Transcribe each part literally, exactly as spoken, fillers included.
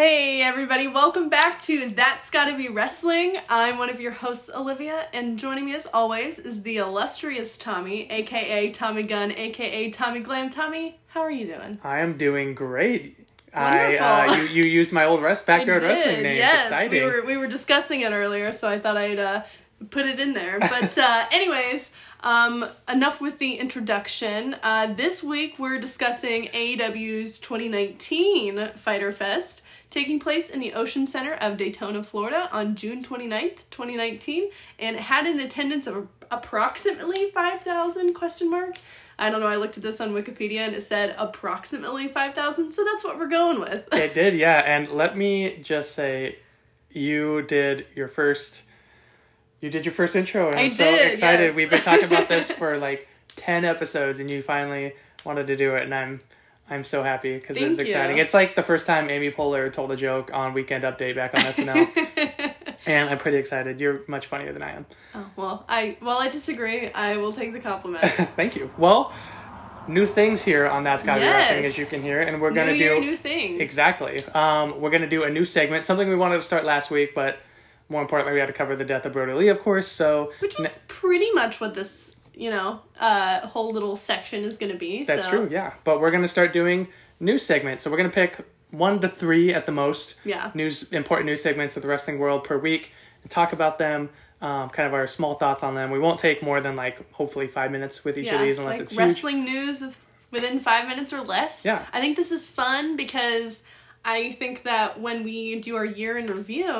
Hey everybody, welcome back to That's Gotta Be Wrestling. I'm one of your hosts, Olivia, and joining me as always is the illustrious Tommy, aka Tommy Gunn, aka Tommy Glam. Tommy, how are you doing? I am doing great. Wonderful. I, uh, you, you used my old rest, backyard wrestling name. Yes, it's exciting. We were, we were discussing it earlier, so I thought I'd uh, put it in there. But uh, anyways, um, enough with the introduction. Uh, this week we're discussing A E W's twenty nineteen Fyter Fest, taking place in the Ocean Center of Daytona, Florida on June twenty-ninth, twenty nineteen, and it had an attendance of approximately five thousand, question mark. I don't know, I looked at this on Wikipedia and it said approximately five thousand, so that's what we're going with. It did, yeah, and let me just say, you did your first, you did your first intro, and I I'm did, so excited. Yes. We've been talking about this for like ten episodes, and you finally wanted to do it, and I'm... I'm so happy because it's exciting. You. It's like the first time Amy Poehler told a joke on Weekend Update back on S N L. And I'm pretty excited. You're much funnier than I am. Oh, well, I well, I disagree. I will take the compliment. Thank you. Well, new things here on That's Gotta Be Wrestling, as you can hear. And we're going to do... new things. Exactly. Um, we're going to do a new segment, something we wanted to start last week, but more importantly, we had to cover the death of Brody Lee, of course. So, Which is na- pretty much what this... you know, uh, whole little section is going to be. That's so. True, yeah. But we're going to start doing news segments. So we're going to pick one to three at the most yeah. news important news segments of the wrestling world per week and talk about them, um, kind of our small thoughts on them. We won't take more than, like, hopefully five minutes with each yeah, of these unless like it's wrestling huge. News within five minutes or less. Yeah. I think this is fun because I think that when we do our year in review,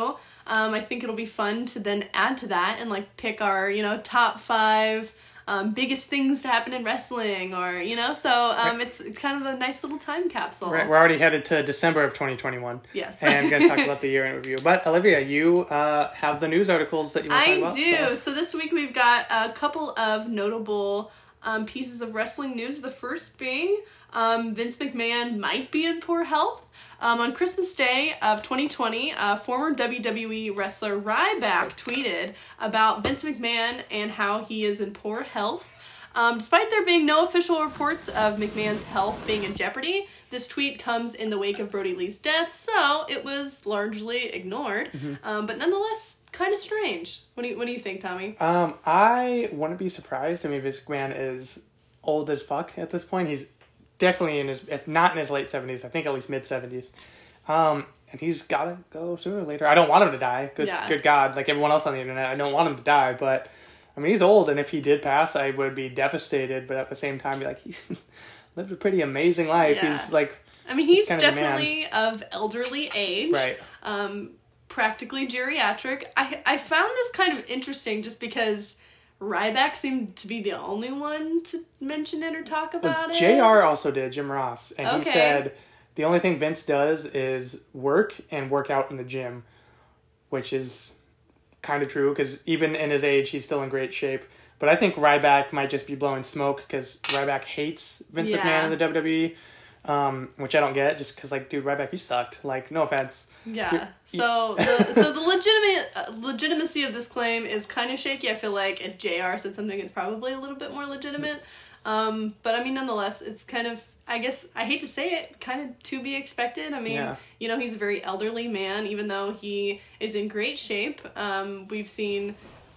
um, I think it'll be fun to then add to that and, like, pick our, you know, top five... Um, biggest things to happen in wrestling, or, you know, so um, it's, it's kind of a nice little time capsule. Right, we're already headed to December of twenty twenty-one. Yes. And I'm going to talk about the year in review. But, Olivia, you uh, have the news articles that you want to talk about. I do. So. so this week we've got a couple of notable um, pieces of wrestling news. The first being um, Vince McMahon might be in poor health. Um, on Christmas Day of twenty twenty, uh, former W W E wrestler Ryback tweeted about Vince McMahon and how he is in poor health. Um, despite there being no official reports of McMahon's health being in jeopardy, this tweet comes in the wake of Brody Lee's death, so it was largely ignored. Mm-hmm. Um, but nonetheless, kind of strange. What do you What do you think, Tommy? Um, I wouldn't be surprised. I mean, Vince McMahon is old as fuck at this point. He's definitely in his, if not in his late seventies, I think at least mid seventies. Um, and he's got to go sooner or later. I don't want him to die. Good yeah. good God. Like everyone else on the internet, I don't want him to die. But, I mean, he's old. And if he did pass, I would be devastated. But at the same time, be like, he lived a pretty amazing life. Yeah. He's like, I mean, he's, he's definitely of, of elderly age. Right. Um, practically geriatric. I I found this kind of interesting just because... Ryback seemed to be the only one to mention it or talk about well, it. J R also did, Jim Ross. And okay. he said, the only thing Vince does is work and work out in the gym, which is kind of true because even in his age, he's still in great shape. But I think Ryback might just be blowing smoke because Ryback hates Vince yeah. McMahon in the W W E. Um, which I don't get, just because, like, dude, Ryback, you sucked. Like, no offense. Yeah. You- so, the, so the legitimate uh, legitimacy of this claim is kind of shaky. I feel like if J R said something, it's probably a little bit more legitimate. Um, but, I mean, nonetheless, it's kind of, I guess, I hate to say it, kind of to be expected. I mean, yeah. you know, he's a very elderly man, even though he is in great shape. Um, we've seen,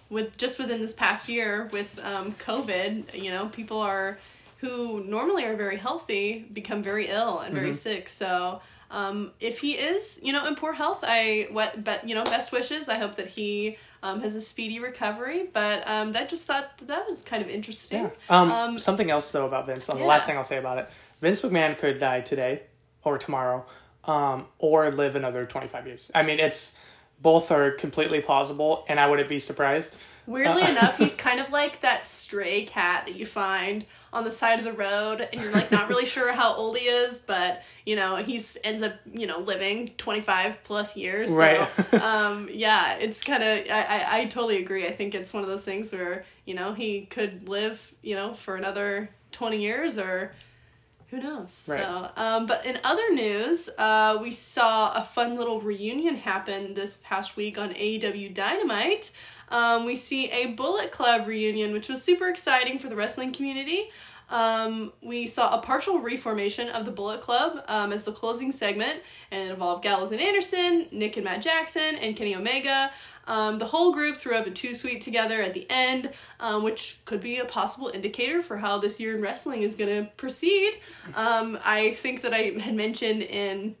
with just within this past year, with um, COVID, you know, people are... who normally are very healthy, become very ill and very mm-hmm. sick. So um, if he is, you know, in poor health, I what, but you know, best wishes. I hope that he um, has a speedy recovery. But um, that just thought that, that was kind of interesting. Yeah. Um, um, something else, though, about Vince. Um, yeah. The last thing I'll say about it. Vince McMahon could die today or tomorrow um, or live another twenty-five years. I mean, it's both are completely plausible, and I wouldn't be surprised. Weirdly uh, enough, he's kind of like that stray cat that you find on the side of the road, and you're like not really sure how old he is, but you know he's ends up you know living twenty-five plus years. So, right. um. Yeah, it's kind of I, I I totally agree. I think it's one of those things where you know he could live you know for another twenty years or. Who knows? Right. So, um, but in other news, uh, we saw a fun little reunion happen this past week on A E W Dynamite. Um, we see a Bullet Club reunion, which was super exciting for the wrestling community. Um, we saw a partial reformation of the Bullet Club um, as the closing segment, and it involved Gallows and Anderson, Nick and Matt Jackson, and Kenny Omega. Um, the whole group threw up a two-sweet together at the end, um, which could be a possible indicator for how this year in wrestling is going to proceed. Um, I think that I had mentioned in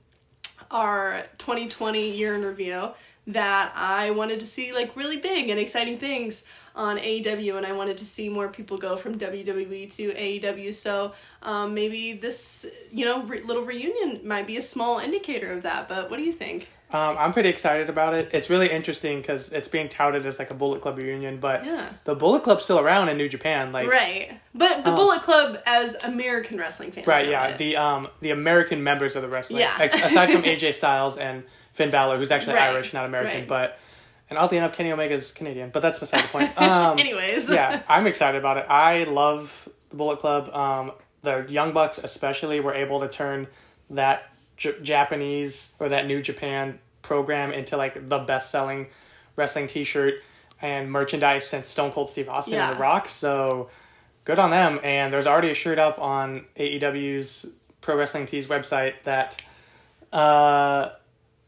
our twenty twenty year in review that I wanted to see like really big and exciting things on A E W, and I wanted to see more people go from W W E to A E W, so um, maybe this, you know, re- little reunion might be a small indicator of that, but what do you think? Um, I'm pretty excited about it. It's really interesting because it's being touted as like a Bullet Club reunion, but yeah. The Bullet Club's still around in New Japan. Like, right. But the um, Bullet Club as American wrestling fans. Right, yeah. It. The um the American members of the wrestling. Yeah. Like, aside from A J Styles and Finn Balor, who's actually right. Irish, not American, right. but... And oddly enough, Kenny Omega's Canadian, but that's beside the point. Um, Anyways. Yeah, I'm excited about it. I love the Bullet Club. Um, the Young Bucks especially were able to turn that J- Japanese or that New Japan program into like the best-selling wrestling t-shirt and merchandise since Stone Cold Steve Austin yeah. and The Rock. So good on them. And there's already a shirt up on A E W's Pro Wrestling Tees website that... Uh,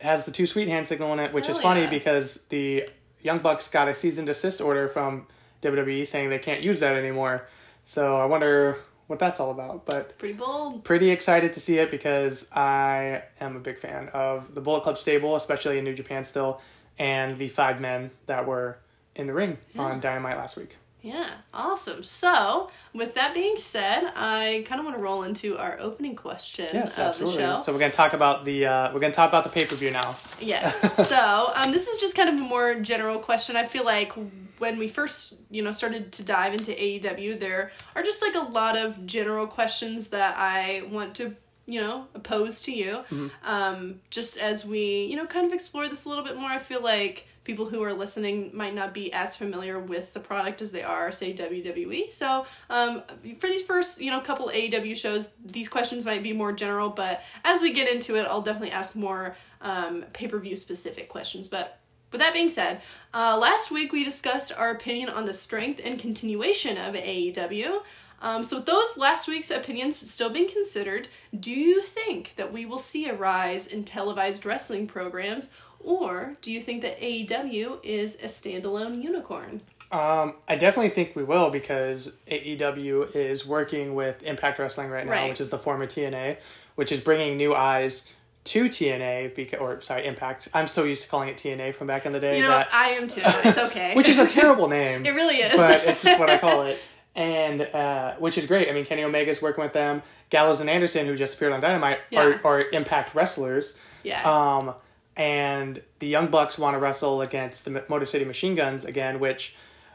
has the two sweet hand signal in it, which Hell is funny yeah. because the Young Bucks got a cease and desist order from W W E saying they can't use that anymore. So I wonder what that's all about. But pretty bold. Pretty excited to see it because I am a big fan of the Bullet Club stable, especially in New Japan still, and the five men that were in the ring yeah. on Dynamite last week. Yeah, awesome. So, with that being said, I kind of want to roll into our opening question yes, of absolutely. the show. So we're going to talk about the uh, we're going to talk about the pay-per-view now. Yes. so, um, this is just kind of a more general question. I feel like when we first, you know, started to dive into A E W, there are just like a lot of general questions that I want to, you know, pose to you. Mm-hmm. Um, just as we, you know, kind of explore this a little bit more, I feel like people who are listening might not be as familiar with the product as they are, say, W W E. So um, for these first, you know, couple A E W shows, these questions might be more general, but as we get into it, I'll definitely ask more um, pay-per-view specific questions. But with that being said, uh, last week we discussed our opinion on the strength and continuation of A E W. Um, so with those last week's opinions still being considered, do you think that we will see a rise in televised wrestling programs, or do you think that A E W is a standalone unicorn? Um, I definitely think we will because A E W is working with Impact Wrestling right now, right. which is the former T N A, which is bringing new eyes to T N A, beca- or sorry, Impact. I'm so used to calling it T N A from back in the day. You know, that, I am too. It's okay. which is a terrible name. It really is. But it's just what I call it. And uh, which is great. I mean, Kenny Omega's working with them. Gallows and Anderson, who just appeared on Dynamite, yeah. are, are Impact wrestlers. Yeah. Um... And the Young Bucks want to wrestle against the Motor City Machine Guns again, which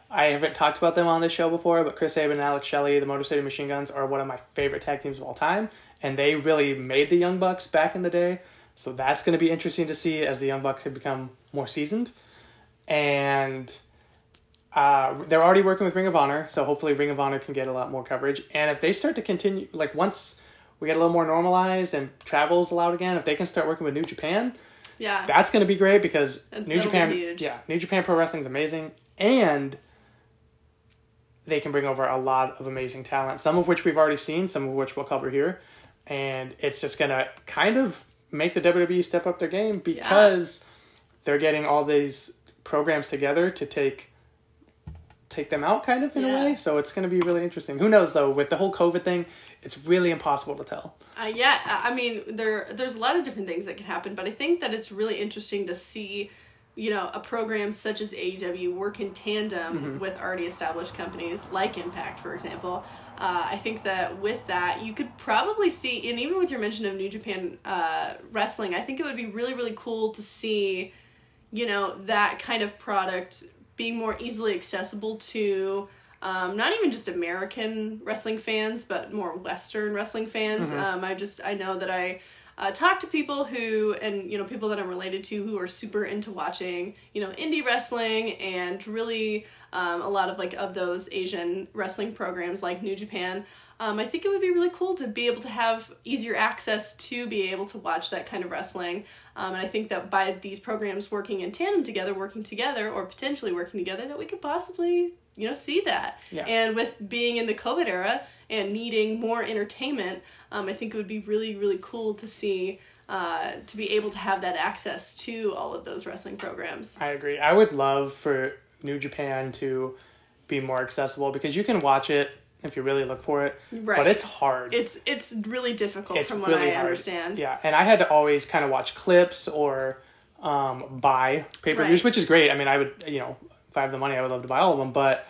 I haven't talked about them on this show before, but Chris Sabin and Alex Shelley, the Motor City Machine Guns, are one of my favorite tag teams of all time. And they really made the Young Bucks back in the day. So that's going to be interesting to see as the Young Bucks have become more seasoned. And uh, they're already working with Ring of Honor, so hopefully Ring of Honor can get a lot more coverage. And if they start to continue, like once we get a little more normalized and travel's allowed again, if they can start working with New Japan... Yeah, that's going to be great because that's New Japan, yeah, New Japan Pro Wrestling is amazing, and they can bring over a lot of amazing talent, some of which we've already seen, some of which we'll cover here, and it's just going to kind of make the W W E step up their game because yeah. they're getting all these programs together to take take them out kind of in yeah. a way, so it's going to be really interesting. Who knows, though, with the whole COVID thing, it's really impossible to tell. Uh, yeah, I mean, there there's a lot of different things that can happen, but I think that it's really interesting to see, you know, a program such as A E W work in tandem mm-hmm. with already established companies like Impact, for example. Uh, I think that with that, you could probably see, and even with your mention of New Japan uh, wrestling, I think it would be really, really cool to see, you know, that kind of product being more easily accessible to... Um, not even just American wrestling fans, but more Western wrestling fans. Mm-hmm. Um, I just, I know that I uh, talk to people who, and, you know, people that I'm related to who are super into watching, you know, indie wrestling and really um, a lot of, like, of those Asian wrestling programs like New Japan. Um, I think it would be really cool to be able to have easier access to be able to watch that kind of wrestling. Um, and I think that by these programs working in tandem together, working together, or potentially working together, that we could possibly... you know, see that. Yeah. And with being in the COVID era and needing more entertainment, um, I think it would be really, really cool to see, uh, to be able to have that access to all of those wrestling programs. I agree. I would love for New Japan to be more accessible, because you can watch it if you really look for it. Right. But it's hard. It's it's really difficult it's from really what I hard. understand. Yeah. And I had to always kind of watch clips or um, buy pay-per-views, right. which is great. I mean, I would, you know, if I have the money, I would love to buy all of them. But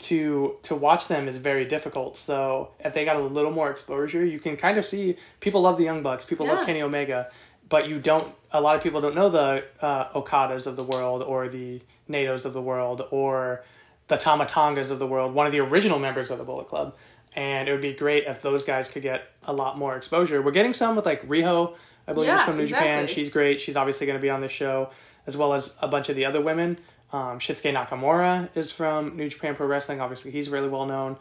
to to watch them is very difficult. So if they got a little more exposure, you can kind of see people love the Young Bucks. People yeah. love Kenny Omega. But you don't, a lot of people don't know the uh, Okadas of the world, or the Nados of the world, or the Tama Tongas of the world, one of the original members of the Bullet Club. And it would be great if those guys could get a lot more exposure. We're getting some with, like, Riho, I believe, yeah, is from New exactly. Japan. She's great. She's obviously going to be on this show, as well as a bunch of the other women. Um, Shinsuke Nakamura is from New Japan Pro Wrestling. Obviously, he's really well known.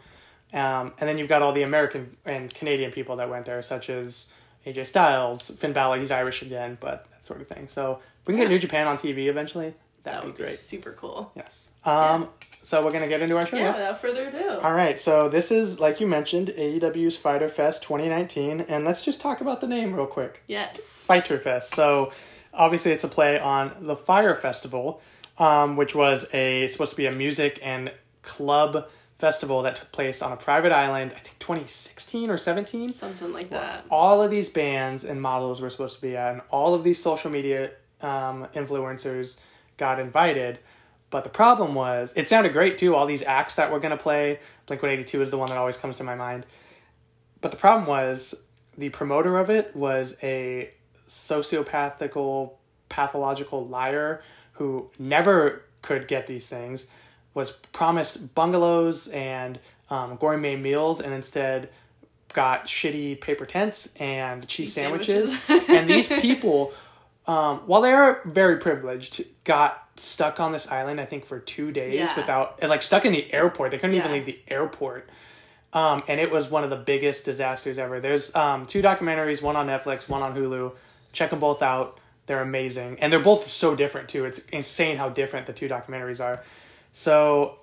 Um, and then you've got all the American and Canadian people that went there, such as A J Styles, Finn Balor, he's Irish again, but that sort of thing. So if we can get New Japan on T V eventually, that'd that would be great. Be super cool. Yes. Um, yeah. So we're going to get into our show. Yeah, now. Without further ado. All right. So this is, like you mentioned, A E W's Fighter Fest twenty nineteen. And let's just talk about the name real quick. Yes. Fighter Fest. So obviously it's a play on the Fire Festival, um, which was a supposed to be a music and club festival that took place on a private island, I think twenty sixteen or seventeen. Something like that. All of these bands and models were supposed to be at, and all of these social media um, influencers got invited. But the problem was, it sounded great too, all these acts that were going to play. Blink one eighty-two is the one that always comes to my mind. But the problem was, the promoter of it was a sociopathical, pathological liar who never could get these things, was promised bungalows and um, gourmet meals, and instead got shitty paper tents and cheese sandwiches. sandwiches. And these people, um, while they are very privileged, got stuck on this island, I think, for two days yeah. without, like, stuck in the airport. They couldn't yeah. even leave the airport. Um, and it was one of the biggest disasters ever. There's um, two documentaries, one on Netflix, one on Hulu. Check them both out. They're amazing. And they're both so different, too. It's insane how different the two documentaries are. So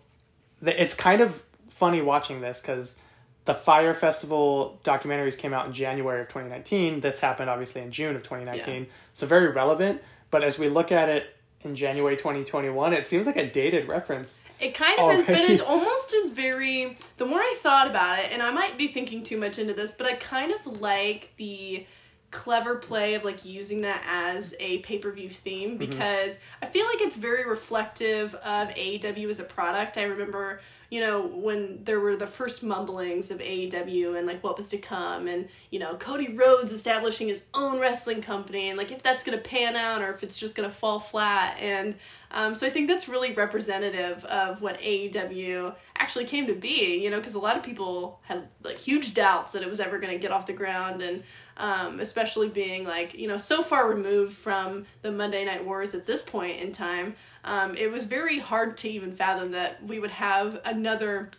the, it's kind of funny watching this, because the Fire Festival documentaries came out in January of twenty nineteen. This happened, obviously, in June of twenty nineteen. Yeah. So very relevant. But as we look at it, in January twenty twenty-one, it seems like a dated reference. It kind of already. has been, it almost is very, the more I thought about it, and I might be thinking too much into this, but I kind of like the clever play of, like, using that as a pay-per-view theme, because mm-hmm. I feel like it's very reflective of A E W as a product. I remember, you know, when there were the first mumblings of A E W and, like, what was to come, and, you know, Cody Rhodes establishing his own wrestling company, and, like, if that's going to pan out or if it's just going to fall flat. And um, so I think that's really representative of what A E W actually came to be, you know, because a lot of people had, like, huge doubts that it was ever going to get off the ground. And um, especially being, like, you know, so far removed from the Monday Night Wars at this point in time, Um, it was very hard to even fathom that we would have another,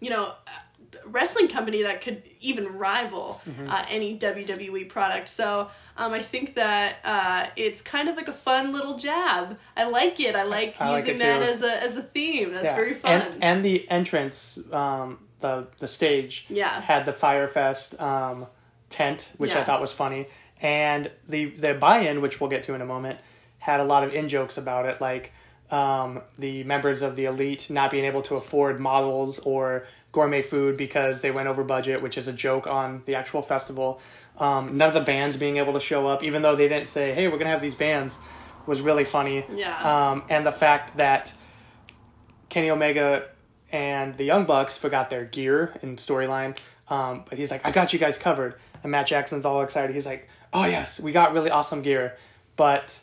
you know, wrestling company that could even rival mm-hmm. uh, any W W E product. So um, I think that uh, it's kind of like a fun little jab. I like it. I like I using like that as a as a theme. That's yeah. very fun. And, and the entrance, um, the the stage, yeah. had the Firefest um, tent, which yeah. I thought was funny, and the the buy-in, which we'll get to in a moment, had a lot of in-jokes about it, like um, the members of the elite not being able to afford models or gourmet food because they went over budget, which is a joke on the actual festival. Um, none of the bands being able to show up, even though they didn't say, hey, we're going to have these bands, was really funny. Yeah. Um, and the fact that Kenny Omega and the Young Bucks forgot their gear and storyline, um, but he's like, I got you guys covered. And Matt Jackson's all excited. He's like, oh, yes, we got really awesome gear, but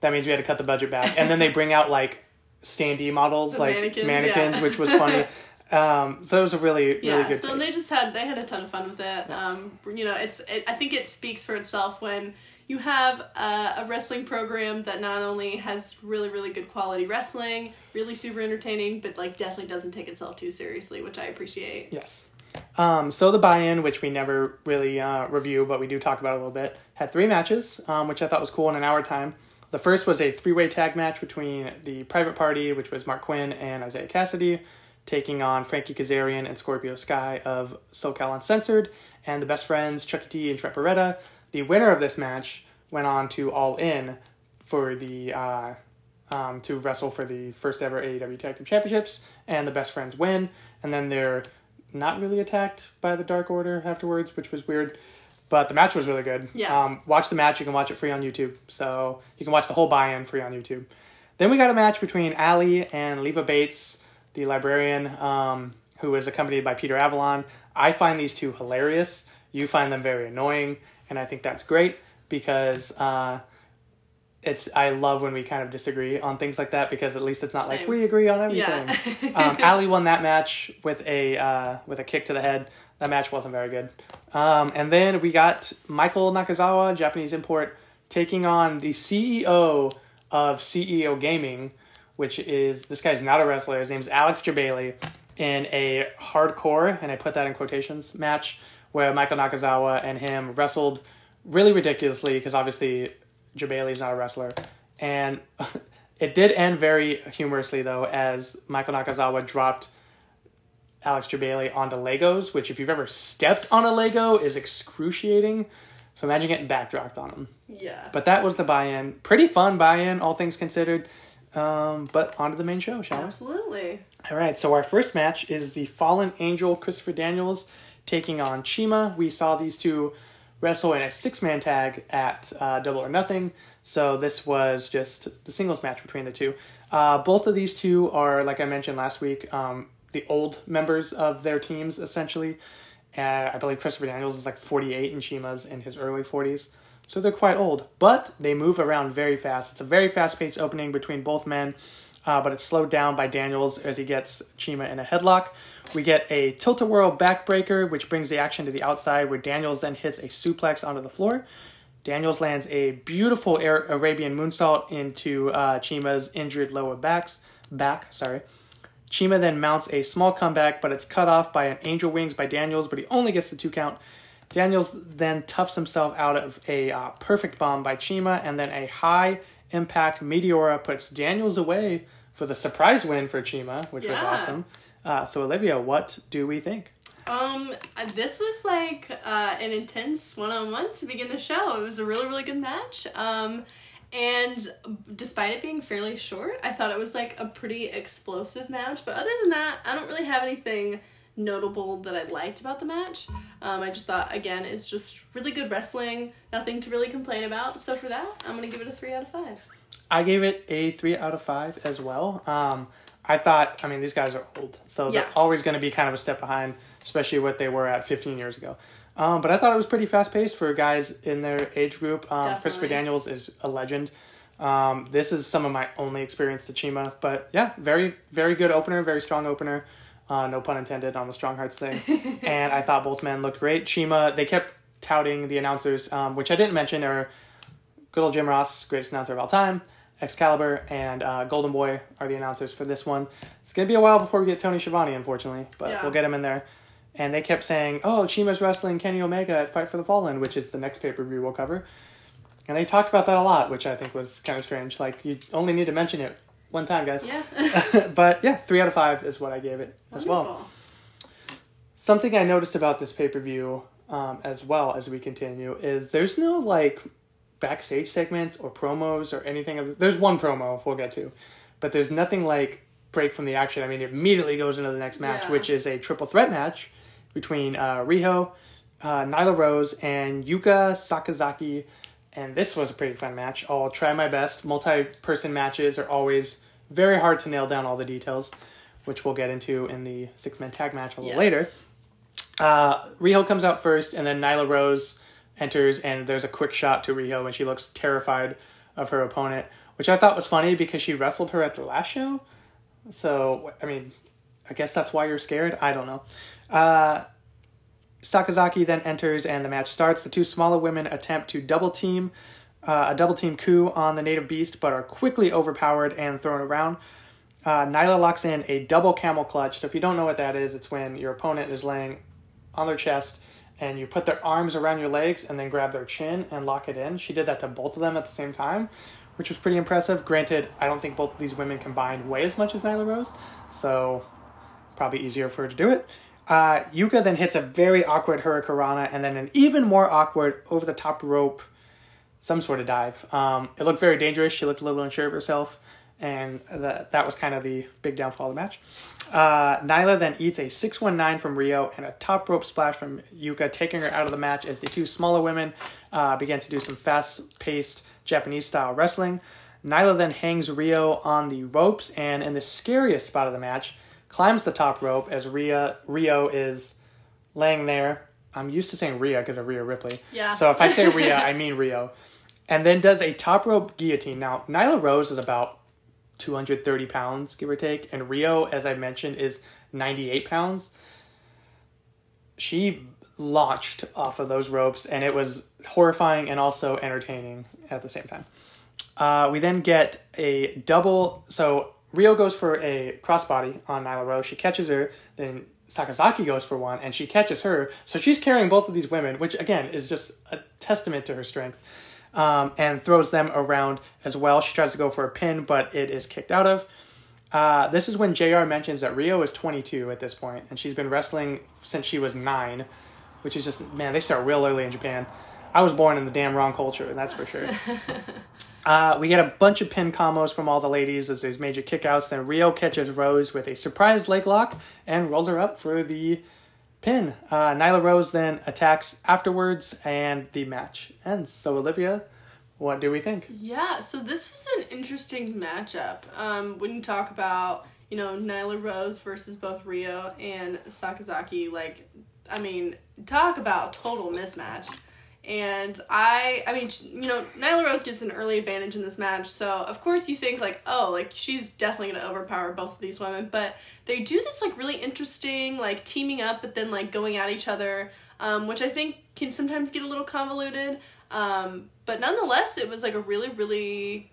that means we had to cut the budget back. And then they bring out, like, standee models, the like mannequins, mannequins yeah. which was funny. Um, so it was a really, yeah, really good so they just had, they had a ton of fun with it. Yeah. Um, you know, it's, it, I think it speaks for itself when you have a, a wrestling program that not only has really, really good quality wrestling, really super entertaining, but, like, definitely doesn't take itself too seriously, which I appreciate. Yes. Um, so the buy-in, which we never really uh, review, but we do talk about a little bit, had three matches, um, which I thought was cool in an hour time. The first was a three-way tag match between the Private Party, which was Mark Quinn and Isaiah Kassidy, taking on Frankie Kazarian and Scorpio Sky of SoCal Uncensored, and the Best Friends, Chucky D and Trent Beretta. The winner of this match went on to All In for the uh, um, to wrestle for the first ever A E W Tag Team Championships, and the Best Friends win. And then they're not really attacked by the Dark Order afterwards, which was weird. But the match was really good. Yeah. Um, watch the match. You can watch it free on YouTube. So you can watch the whole buy-in free on YouTube. Then we got a match between Ali and Leva Bates, the librarian, um, who was accompanied by Peter Avalon. I find these two hilarious. You find them very annoying. And I think that's great because uh, it's I love when we kind of disagree on things like that, because at least it's not Same. like we agree on everything. Yeah. um, Ali won that match with a uh, with a kick to the head. That match wasn't very good. Um, and then we got Michael Nakazawa, Japanese import, taking on the C E O of C E O Gaming, which is, this guy's not a wrestler, his name's Alex Jabali, in a hardcore, and I put that in quotations, match where Michael Nakazawa and him wrestled really ridiculously, because obviously Jabali's not a wrestler. And it did end very humorously, though, as Michael Nakazawa dropped Alex Jabali onto Legos, which if you've ever stepped on a Lego is excruciating. So imagine getting backdropped on them. Yeah. But that was the buy-in. Pretty fun buy-in, all things considered. Um, but onto the main show, shall we? Absolutely. All right. So our first match is the Fallen Angel, Christopher Daniels, taking on Chima. We saw these two wrestle in a six-man tag at uh, Double or Nothing. So this was just the singles match between the two. Uh, both of these two are, like I mentioned last week, um, the old members of their teams, essentially. Uh, I believe Christopher Daniels is like forty-eight and Shima's in his early forties. So they're quite old, but they move around very fast. It's a very fast-paced opening between both men, uh, but it's slowed down by Daniels as he gets Chima in a headlock. We get a tilt-a-whirl backbreaker, which brings the action to the outside, where Daniels then hits a suplex onto the floor. Daniels lands a beautiful Arabian moonsault into uh, Chima's injured lower backs, back, sorry. Chima then mounts a small comeback, but it's cut off by an Angel Wings by Daniels, but he only gets the two count. Daniels then toughs himself out of a uh, perfect bomb by Chima, and then a high-impact Meteora puts Daniels away for the surprise win for Chima, which yeah. was awesome. Uh, so, Olivia, what do we think? Um, this was like uh, an intense one-on-one to begin the show. It was a really, really good match. Um... And despite it being fairly short, I thought it was like a pretty explosive match. But other than that, I don't really have anything notable that I liked about the match. Um, I just thought, again, it's just really good wrestling. Nothing to really complain about. So for that, I'm going to give it a three out of five. I gave it a three out of five as well. Um, I thought, I mean, these guys are old. So yeah. they're always going to be kind of a step behind, especially what they were at fifteen years ago. Um, but I thought it was pretty fast-paced for guys in their age group. Um, Christopher Daniels is a legend. Um, this is some of my only experience to Chima. But, yeah, very, very good opener, very strong opener. Uh, no pun intended on the Strong Hearts thing. And I thought both men looked great. Chima, they kept touting the announcers, um, which I didn't mention, are good old Jim Ross, greatest announcer of all time. Excalibur and uh, Golden Boy are the announcers for this one. It's going to be a while before we get Tony Schiavone, unfortunately. But yeah. we'll get him in there. And they kept saying, oh, Chima's wrestling Kenny Omega at Fight for the Fallen, which is the next pay-per-view we'll cover. And they talked about that a lot, which I think was kind of strange. Like, you only need to mention it one time, guys. Yeah. But, yeah, three out of five is what I gave it Wonderful. as well. Something I noticed about this pay-per-view um, as well as we continue is there's no, like, backstage segments or promos or anything. Of There's one promo we'll get to. But there's nothing like break from the action. I mean, it immediately goes into the next match, yeah. which is a triple threat match between uh, Riho, uh, Nyla Rose, and Yuka Sakazaki. And this was a pretty fun match. I'll try my best. Multi-person matches are always very hard to nail down all the details, which we'll get into in the six-man tag match a little yes. later. Uh, Riho comes out first, and then Nyla Rose enters, and there's a quick shot to Riho, and she looks terrified of her opponent, which I thought was funny because she wrestled her at the last show. So, I mean, I guess that's why you're scared. I don't know. Uh, Sakazaki then enters and the match starts. The two smaller women attempt to double team, uh, a double team coup on the native beast, but are quickly overpowered and thrown around. Uh, Nyla locks in a double camel clutch. So if you don't know what that is, it's when your opponent is laying on their chest and you put their arms around your legs and then grab their chin and lock it in. She did that to both of them at the same time, which was pretty impressive. Granted, I don't think both of these women combined weigh as much as Nyla Rose, so probably easier for her to do it. Uh, Yuka then hits a very awkward Hurricanrana and then an even more awkward over-the-top rope, some sort of dive. Um, it looked very dangerous. She looked a little unsure of herself, and that that was kind of the big downfall of the match. Uh, Nyla then eats a six nineteen from Riho and a top rope splash from Yuka, taking her out of the match as the two smaller women uh, began to do some fast-paced Japanese-style wrestling. Nyla then hangs Riho on the ropes and, in the scariest spot of the match, climbs the top rope as Rhea, Riho is laying there. I'm used to saying Rhea because of Rhea Ripley. Yeah. So if I say Rhea, I mean Riho. And then does a top rope guillotine. Now, Nyla Rose is about two hundred thirty pounds, give or take. And Riho, as I mentioned, is ninety-eight pounds. She launched off of those ropes, and it was horrifying and also entertaining at the same time. Uh, we then get a double... So... Riho goes for a crossbody on Nyla Rose. She catches her. Then Sakazaki goes for one, and she catches her. So she's carrying both of these women, which, again, is just a testament to her strength, um, and throws them around as well. She tries to go for a pin, but it is kicked out of. Uh, this is when J R mentions that Riho is twenty-two at this point, and she's been wrestling since she was nine, which is just, man, they start real early in Japan. I was born in the damn wrong culture, and that's for sure. Uh, we get a bunch of pin combos from all the ladies as there's major kickouts. Then Riho catches Rose with a surprise leg lock and rolls her up for the pin. Uh, Nyla Rose then attacks afterwards, and the match ends. So, Olivia, what do we think? Yeah, so this was an interesting matchup. Um, when you talk about, you know, Nyla Rose versus both Riho and Sakazaki, like, I mean, talk about total mismatch. And I, I mean, you know, Nyla Rose gets an early advantage in this match, so of course you think, like, oh, like, she's definitely going to overpower both of these women, but they do this, like, really interesting, like, teaming up, but then, like, going at each other, um, which I think can sometimes get a little convoluted, um, but nonetheless, it was, like, a really, really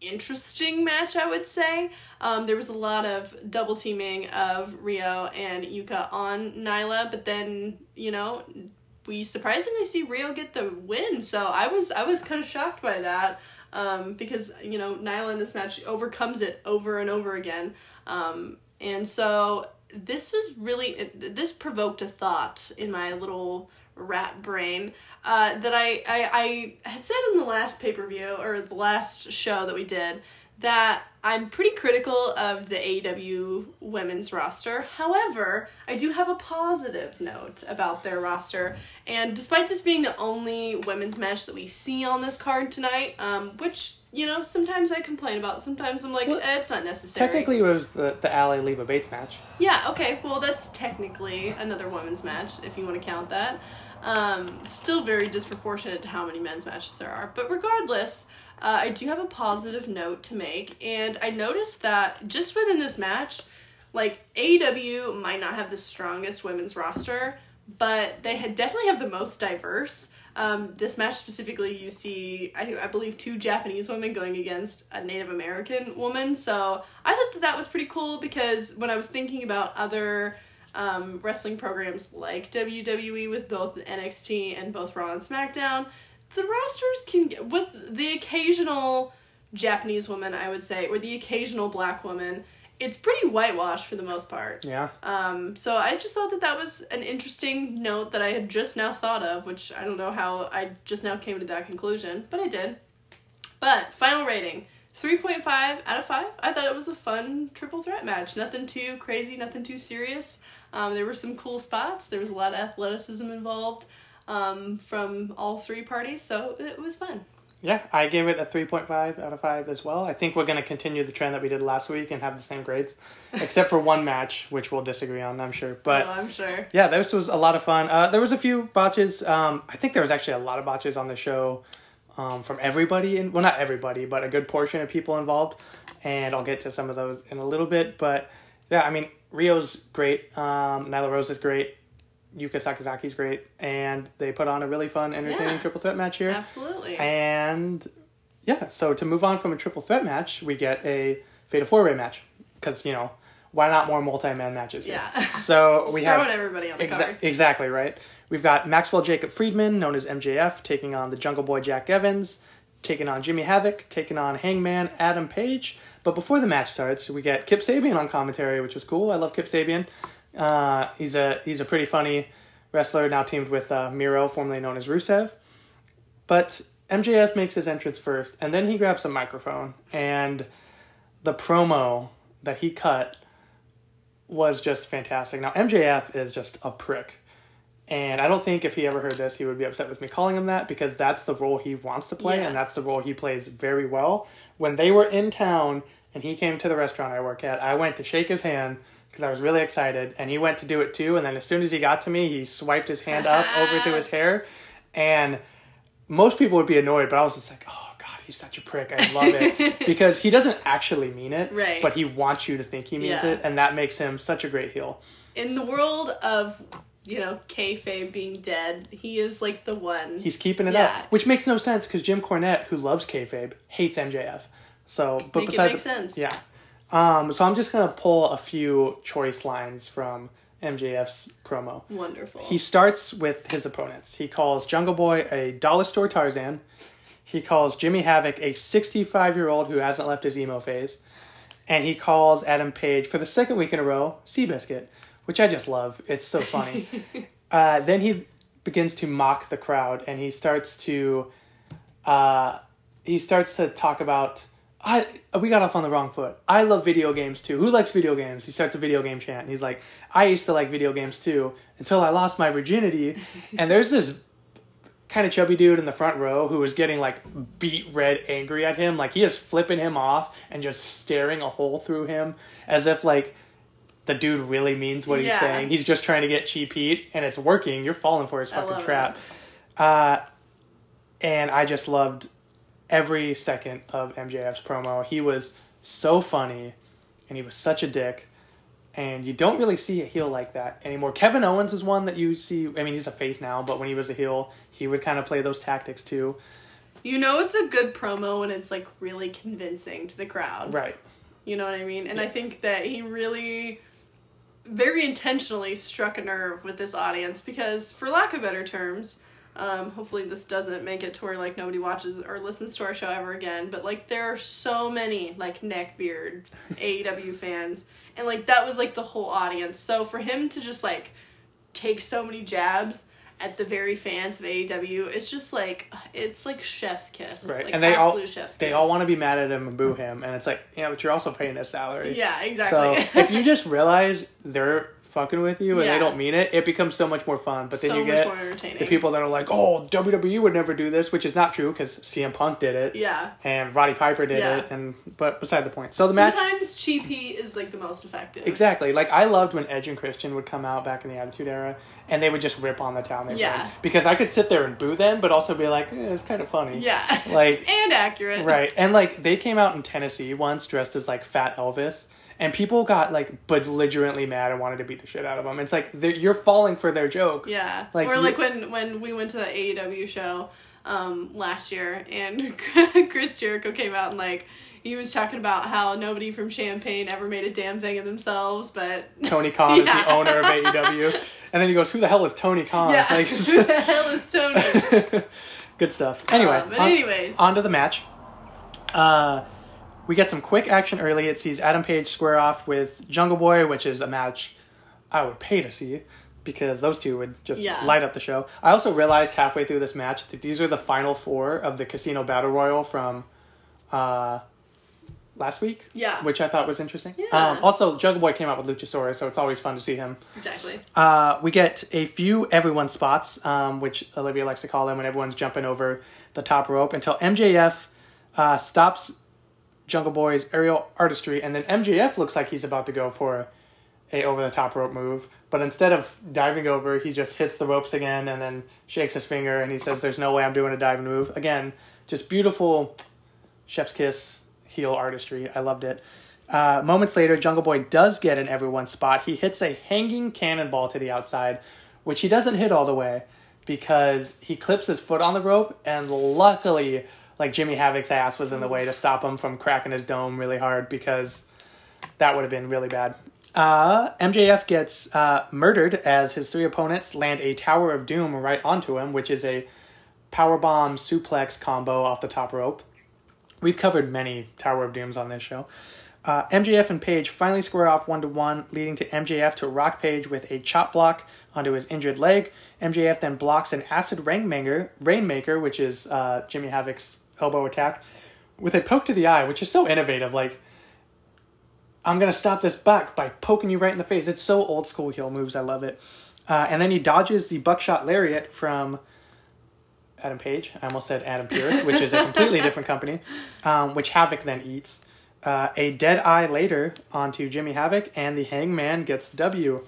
interesting match, I would say. Um, there was a lot of double teaming of Riho and Yuka on Nyla, but then, you know... we surprisingly see Riho get the win, so I was I was kind of shocked by that, um, because, you know, Nyla in this match overcomes it over and over again, um, and so this was really, this provoked a thought in my little rat brain, uh, that I, I, I had said in the last pay-per-view, or the last show that we did, that I'm pretty critical of the A E W women's roster. However, I do have a positive note about their roster. And despite this being the only women's match that we see on this card tonight, um, which, you know, sometimes I complain about. Sometimes I'm like, well, eh, it's not necessary. Technically, it was the, the Allie Leva Bates match. Yeah, okay. Well, that's technically another women's match, if you want to count that. Um, still very disproportionate to how many men's matches there are. But regardless... Uh, I do have a positive note to make, and I noticed that just within this match, like, A E W might not have the strongest women's roster, but they had definitely have the most diverse. Um, this match specifically, you see, I think I believe two Japanese women going against a Native American woman, so I thought that that was pretty cool, because when I was thinking about other um, wrestling programs like W W E with both N X T and both Raw and SmackDown, the rosters can get, with the occasional Japanese woman, I would say, or the occasional black woman, it's pretty whitewashed for the most part. Yeah. Um. So I just thought that that was an interesting note that I had just now thought of, which I don't know how I just now came to that conclusion, but I did. But final rating, three point five out of five. I thought it was a fun triple threat match. Nothing too crazy, nothing too serious. Um. There were some cool spots. There was a lot of athleticism involved. Um, from all three parties, so it was fun. Yeah, I gave it a three point five out of five as well. I think we're going to continue the trend that we did last week and have the same grades, except for one match, which we'll disagree on, I'm sure. But no, I'm sure. Yeah, this was a lot of fun. Uh, there was a few botches. Um, I think there was actually a lot of botches on the show um, from everybody. In, well, not everybody, but a good portion of people involved, and I'll get to some of those in a little bit. But, yeah, I mean, Rio's great. Um, Nyla Rose is great. Yuka Sakazaki's great, and they put on a really fun, entertaining yeah, triple threat match here. Absolutely. And, yeah, so to move on from a triple threat match, we get a Fatal four-way match, because, you know, why not more multi-man matches here? Yeah. So we have throwing everybody on the exa- card. Exactly, right? We've got Maxwell Jacob Friedman, known as M J F, taking on the Jungle Boy Jack Evans, taking on Jimmy Havoc, taking on Hangman Adam Page. But before the match starts, we get Kip Sabian on commentary, which was cool. I love Kip Sabian. Uh, he's a he's a pretty funny wrestler, now teamed with uh, Miro, formerly known as Rusev. But M J F makes his entrance first, and then he grabs a microphone, and the promo that he cut was just fantastic. Now, M J F is just a prick, and I don't think if he ever heard this, he would be upset with me calling him that, because that's the role he wants to play, yeah. and that's the role he plays very well. When they were in town, and he came to the restaurant I work at, I went to shake his hand, because I was really excited, and he went to do it too, and then as soon as he got to me, he swiped his hand up over to his hair, and most people would be annoyed, but I was just like, oh, God, he's such a prick. I love it. Because he doesn't actually mean it, right. but he wants you to think he means yeah. it, and that makes him such a great heel. In the world of, you know, kayfabe being dead, he is, like, the one. He's keeping it yeah. up, which makes no sense, because Jim Cornette, who loves kayfabe, hates M J F. So, but Make besides, it make sense. Yeah. Um, so I'm just going to pull a few choice lines from M J F's promo. Wonderful. He starts with his opponents. He calls Jungle Boy a dollar store Tarzan. He calls Jimmy Havoc a sixty-five-year-old who hasn't left his emo phase. And he calls Adam Page, for the second week in a row, Seabiscuit, which I just love. It's so funny. uh, then he begins to mock the crowd, and he starts to uh, he starts to talk about, I we got off on the wrong foot. I love video games too. Who likes video games? He starts a video game chant, and he's like, I used to like video games too until I lost my virginity. And there's this kind of chubby dude in the front row who is getting like beat red angry at him. Like, he is flipping him off and just staring a hole through him as if like the dude really means what yeah. he's saying. He's just trying to get cheap heat, and it's working. You're falling for his fucking trap. Uh, and I just loved every second of M J F's promo. He was so funny, and he was such a dick, and you don't really see a heel like that anymore. Kevin Owens is one that you see. I mean, he's a face now, but when he was a heel, he would kind of play those tactics too. You know, it's a good promo when it's like really convincing to the crowd. Right. You know what I mean? And yeah. I think that he really very intentionally struck a nerve with this audience because, for lack of better terms, Um, hopefully this doesn't make it to where, like, nobody watches or listens to our show ever again. But, like, there are so many, like, neckbeard A E W fans. And, like, that was, like, the whole audience. So for him to just, like, take so many jabs at the very fans of A E W, it's just, like, it's, like, chef's kiss. Right. Like, and they all, they all want to be mad at him and boo him. And it's like, you know, but you're also paying a salary. Yeah, exactly. So if you just realize they're fucking with you and yeah. they don't mean it, it becomes so much more fun. But then so you get the people that are like, oh, W W E would never do this, which is not true because C M Punk did it. Yeah. And Roddy Piper did yeah. it. And but beside the point. So the Sometimes match Sometimes cheap heat is like the most effective. Exactly. Like, I loved when Edge and Christian would come out back in the Attitude Era and they would just rip on the town they yeah. were in. Because I could sit there and boo them but also be like, eh, it's kind of funny. Yeah. Like and accurate. Right. And like they came out in Tennessee once dressed as like Fat Elvis. And people got, like, belligerently mad and wanted to beat the shit out of them. It's like, you're falling for their joke. Yeah. Like, or, like, when, when we went to the A E W show um, last year, and Chris Jericho came out and, like, he was talking about how nobody from Champaign ever made a damn thing of themselves, but Tony Khan yeah. is the owner of A E W. And then he goes, who the hell is Tony Khan? Yeah, like, who the hell is Tony? Good stuff. Anyway. Um, but anyways. On, on to the match. Uh... We get some quick action early. It sees Adam Page square off with Jungle Boy, which is a match I would pay to see because those two would just yeah. light up the show. I also realized halfway through this match that these are the final four of the Casino Battle Royal from uh, last week, yeah, which I thought was interesting. Yeah. Um, also, Jungle Boy came out with Luchasaurus, so it's always fun to see him. Exactly. Uh, we get a few everyone spots, um, which Olivia likes to call them when everyone's jumping over the top rope, until M J F uh, stops Jungle Boy's aerial artistry, and then M J F looks like he's about to go for a over-the-top rope move, but instead of diving over, he just hits the ropes again and then shakes his finger, and he says, there's no way I'm doing a diving move. Again, just beautiful chef's kiss heel artistry. I loved it. Uh, moments later, Jungle Boy does get in everyone's spot. He hits a hanging cannonball to the outside, which he doesn't hit all the way because he clips his foot on the rope, and luckily like, Jimmy Havoc's ass was in the way to stop him from cracking his dome really hard because that would have been really bad. Uh, M J F gets uh, murdered as his three opponents land a Tower of Doom right onto him, which is a powerbomb suplex combo off the top rope. We've covered many Tower of Dooms on this show. Uh, M J F and Page finally square off one to one, leading to M J F to rock Page with a chop block onto his injured leg. M J F then blocks an acid rainmaker, rainmaker which is uh, Jimmy Havoc's elbow attack, with a poke to the eye, which is so innovative. Like, I'm going to stop this back by poking you right in the face. It's so old school heel moves. I love it. Uh, and then he dodges the buckshot lariat from Adam Page. I almost said Adam Pearce, which is a completely different company, um, which Havoc then eats. Uh, a dead eye later onto Jimmy Havoc, and the Hangman gets the W.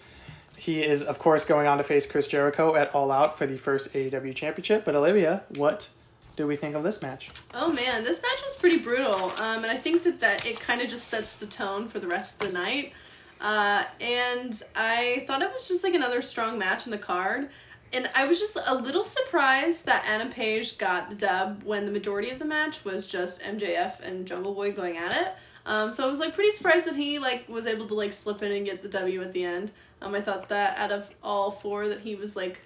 He is, of course, going on to face Chris Jericho at All Out for the first A E W championship. But Olivia, what do we think of this match? Oh man, this match was pretty brutal. Um, and I think that, that it kind of just sets the tone for the rest of the night. Uh, and I thought it was just like another strong match in the card. And I was just a little surprised that Adam Page got the dub when the majority of the match was just M J F and Jungle Boy going at it. Um, so I was like pretty surprised that he like was able to like slip in and get the W at the end. Um, I thought that out of all four that he was like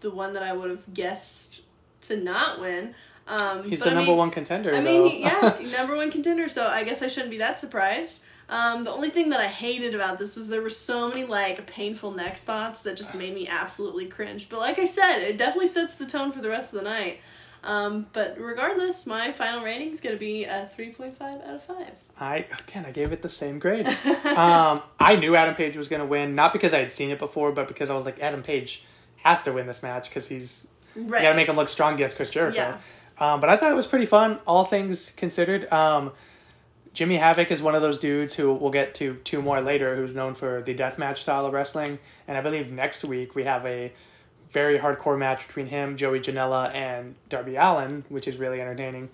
the one that I would have guessed to not win. Um, He's the I number mean, one contender. I though. mean, yeah, number one contender. So I guess I shouldn't be that surprised. Um, the only thing that I hated about this was there were so many, like, painful neck spots that just made me absolutely cringe. But like I said, it definitely sets the tone for the rest of the night. Um, but regardless, my final rating is going to be a three point five out of five. I, again, I gave it the same grade. um, I knew Adam Page was going to win, not because I had seen it before, but because I was like, Adam Page has to win this match because he's, right. You got to make him look strong against Chris Jericho. Yeah. Um, but I thought it was pretty fun, all things considered. Um... Jimmy Havoc is one of those dudes who we'll get to two more later who's known for the deathmatch style of wrestling. And I believe next week we have a very hardcore match between him, Joey Janela, and Darby Allin, which is really entertaining.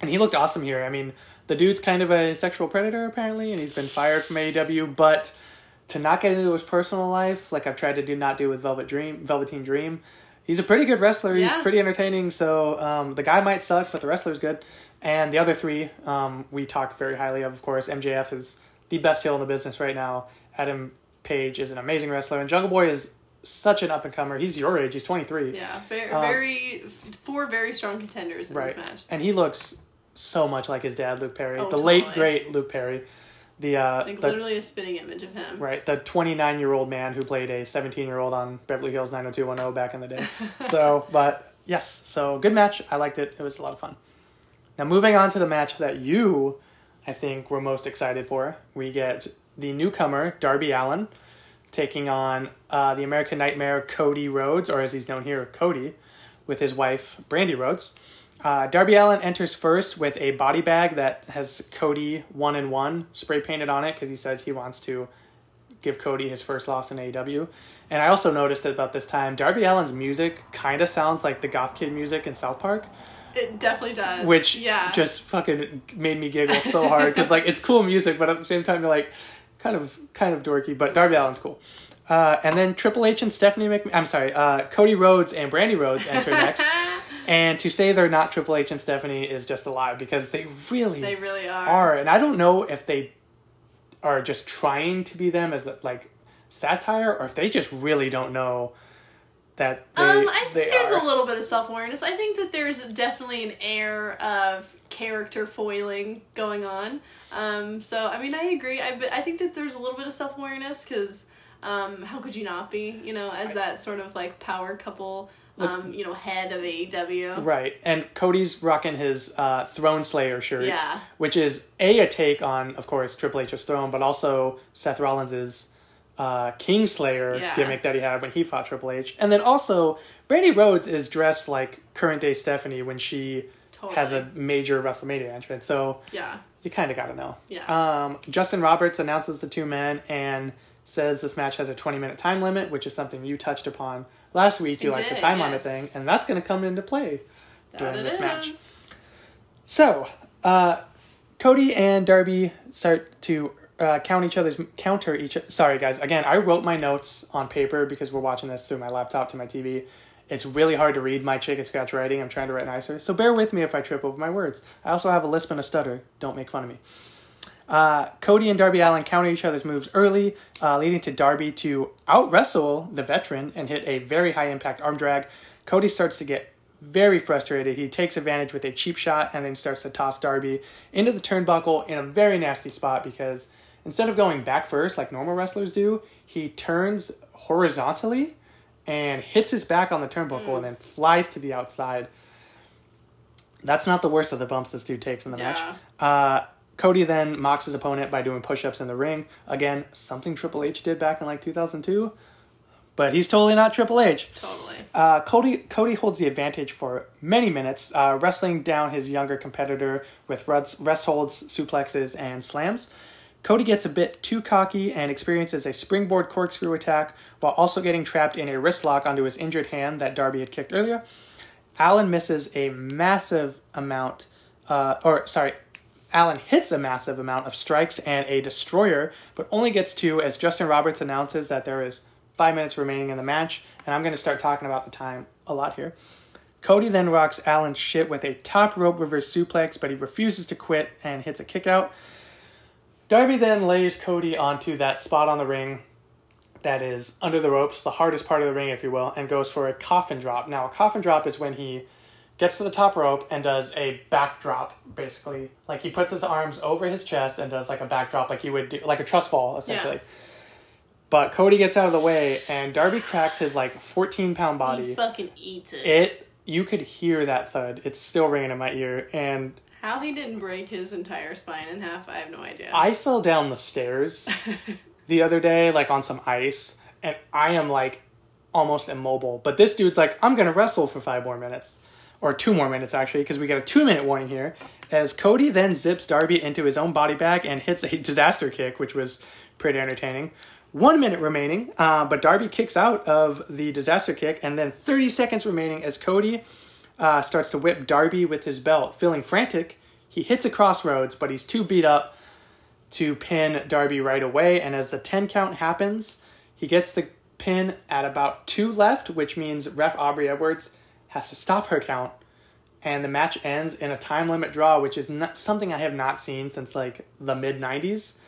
And he looked awesome here. I mean, the dude's kind of a sexual predator apparently, and he's been fired from A E W. But to not get into his personal life, like I've tried to do not do with Velvet Dream, Velveteen Dream, he's a pretty good wrestler. Yeah. He's pretty entertaining. So um, the guy might suck, but the wrestler's good. And the other three, um, we talked very highly of, of course. M J F is the best heel in the business right now. Adam Page is an amazing wrestler. And Jungle Boy is such an up-and-comer. He's your age. He's twenty-three. Yeah, very, um, very four very strong contenders in right. this match. And he looks so much like his dad, Luke Perry. Oh, the totally. late, great Luke Perry. The uh, Like the, literally a spinning image of him. Right, the twenty-nine-year-old man who played a seventeen-year-old on Beverly Hills nine oh two one oh back in the day. So, but yes, so good match. I liked it. It was a lot of fun. Now, moving on to the match that you, I think, were most excited for. We get the newcomer, Darby Allin, taking on uh, the American Nightmare, Cody Rhodes, or as he's known here, Cody, with his wife, Brandi Rhodes. Uh, Darby Allin enters first with a body bag that has Cody one and one spray painted on it because he says he wants to give Cody his first loss in A E W. And I also noticed that about this time, Darby Allin's music kind of sounds like the Goth Kid music in South Park. It definitely does. Which yeah. just fucking made me giggle so hard. Because, like, it's cool music, but at the same time, you're, like, kind of kind of dorky. But Darby Allin's cool. Uh, and then Triple H and Stephanie McMahon... I'm sorry. Uh, Cody Rhodes and Brandi Rhodes enter next. And to say they're not Triple H and Stephanie is just a lie. Because they really... They really are. are. And I don't know if they are just trying to be them as, like, satire. Or if they just really don't know... That they, um, I think they there's are. a little bit of self-awareness. I think that there's definitely an air of character foiling going on. Um, so, I mean, I agree. I, I think that there's a little bit of self-awareness because um, how could you not be, you know, as that sort of, like, power couple, um, you know, head of A E W. Right. And Cody's rocking his uh, Throne Slayer shirt. Yeah. Which is, A, a take on, of course, Triple H's throne, but also Seth Rollins's Uh, Kingslayer yeah. gimmick that he had when he fought Triple H. And then also, Brandi Rhodes is dressed like current day Stephanie when she totally. has a major WrestleMania entrance. So yeah. you kind of got to know. Yeah. Um, Justin Roberts announces the two men and says this match has a twenty minute time limit, which is something you touched upon last week. You liked the time yes. on the thing, and that's going to come into play that during this is. match. So, uh, Cody and Darby start to Uh, count each other's counter each sorry guys again I wrote my notes on paper because we're watching this through my laptop to my T V. It's really hard to read my chicken scratch writing. I'm trying to write nicer, so bear with me if I trip over my words. I also have a lisp and a stutter. Don't make fun of me. Uh, Cody and Darby Allin counter each other's moves early, uh, leading to Darby to out-wrestle the veteran and hit a very high-impact arm drag. Cody starts to get very frustrated. He takes advantage with a cheap shot and then starts to toss Darby into the turnbuckle in a very nasty spot because instead of going back first like normal wrestlers do, he turns horizontally and hits his back on the turnbuckle mm. and then flies to the outside. That's not the worst of the bumps this dude takes in the yeah. match. Uh, Cody then mocks his opponent by doing push-ups in the ring. Again, something Triple H did back in like two thousand two. But he's totally not Triple H. Totally. Uh, Cody Cody holds the advantage for many minutes, uh, wrestling down his younger competitor with rest holds, suplexes, and slams. Cody gets a bit too cocky and experiences a springboard corkscrew attack while also getting trapped in a wrist lock onto his injured hand that Darby had kicked earlier. Allin misses a massive amount, uh, or sorry, Allin hits a massive amount of strikes and a destroyer, but only gets two as Justin Roberts announces that there is five minutes remaining in the match, and I'm going to start talking about the time a lot here. Cody then rocks Allen's shit with a top rope reverse suplex, but he refuses to quit and hits a kick out. Darby then lays Cody onto that spot on the ring that is under the ropes, the hardest part of the ring, if you will, and goes for a coffin drop. Now, a coffin drop is when he gets to the top rope and does a backdrop, basically. Like, he puts his arms over his chest and does, like, a backdrop, like he would do, like a trust fall, essentially. Yeah. But Cody gets out of the way, and Darby cracks his, like, fourteen-pound body. He fucking eats it. It, you could hear that thud. It's still ringing in my ear, and... How he didn't break his entire spine in half, I have no idea. I fell down the stairs... the other day, like, on some ice, and I am, like, almost immobile. But this dude's like, I'm going to wrestle for five more minutes. Or two more minutes, actually, because we got a two-minute warning here. As Cody then zips Darby into his own body bag and hits a disaster kick, which was pretty entertaining. One minute remaining, uh, but Darby kicks out of the disaster kick, and then thirty seconds remaining as Cody uh, starts to whip Darby with his belt. Feeling frantic, he hits a crossroads, but he's too beat up to pin Darby right away, and as the ten count happens, he gets the pin at about two left, which means ref Aubrey Edwards has to stop her count, and the match ends in a time limit draw, which is not something I have not seen since, like, the mid nineties,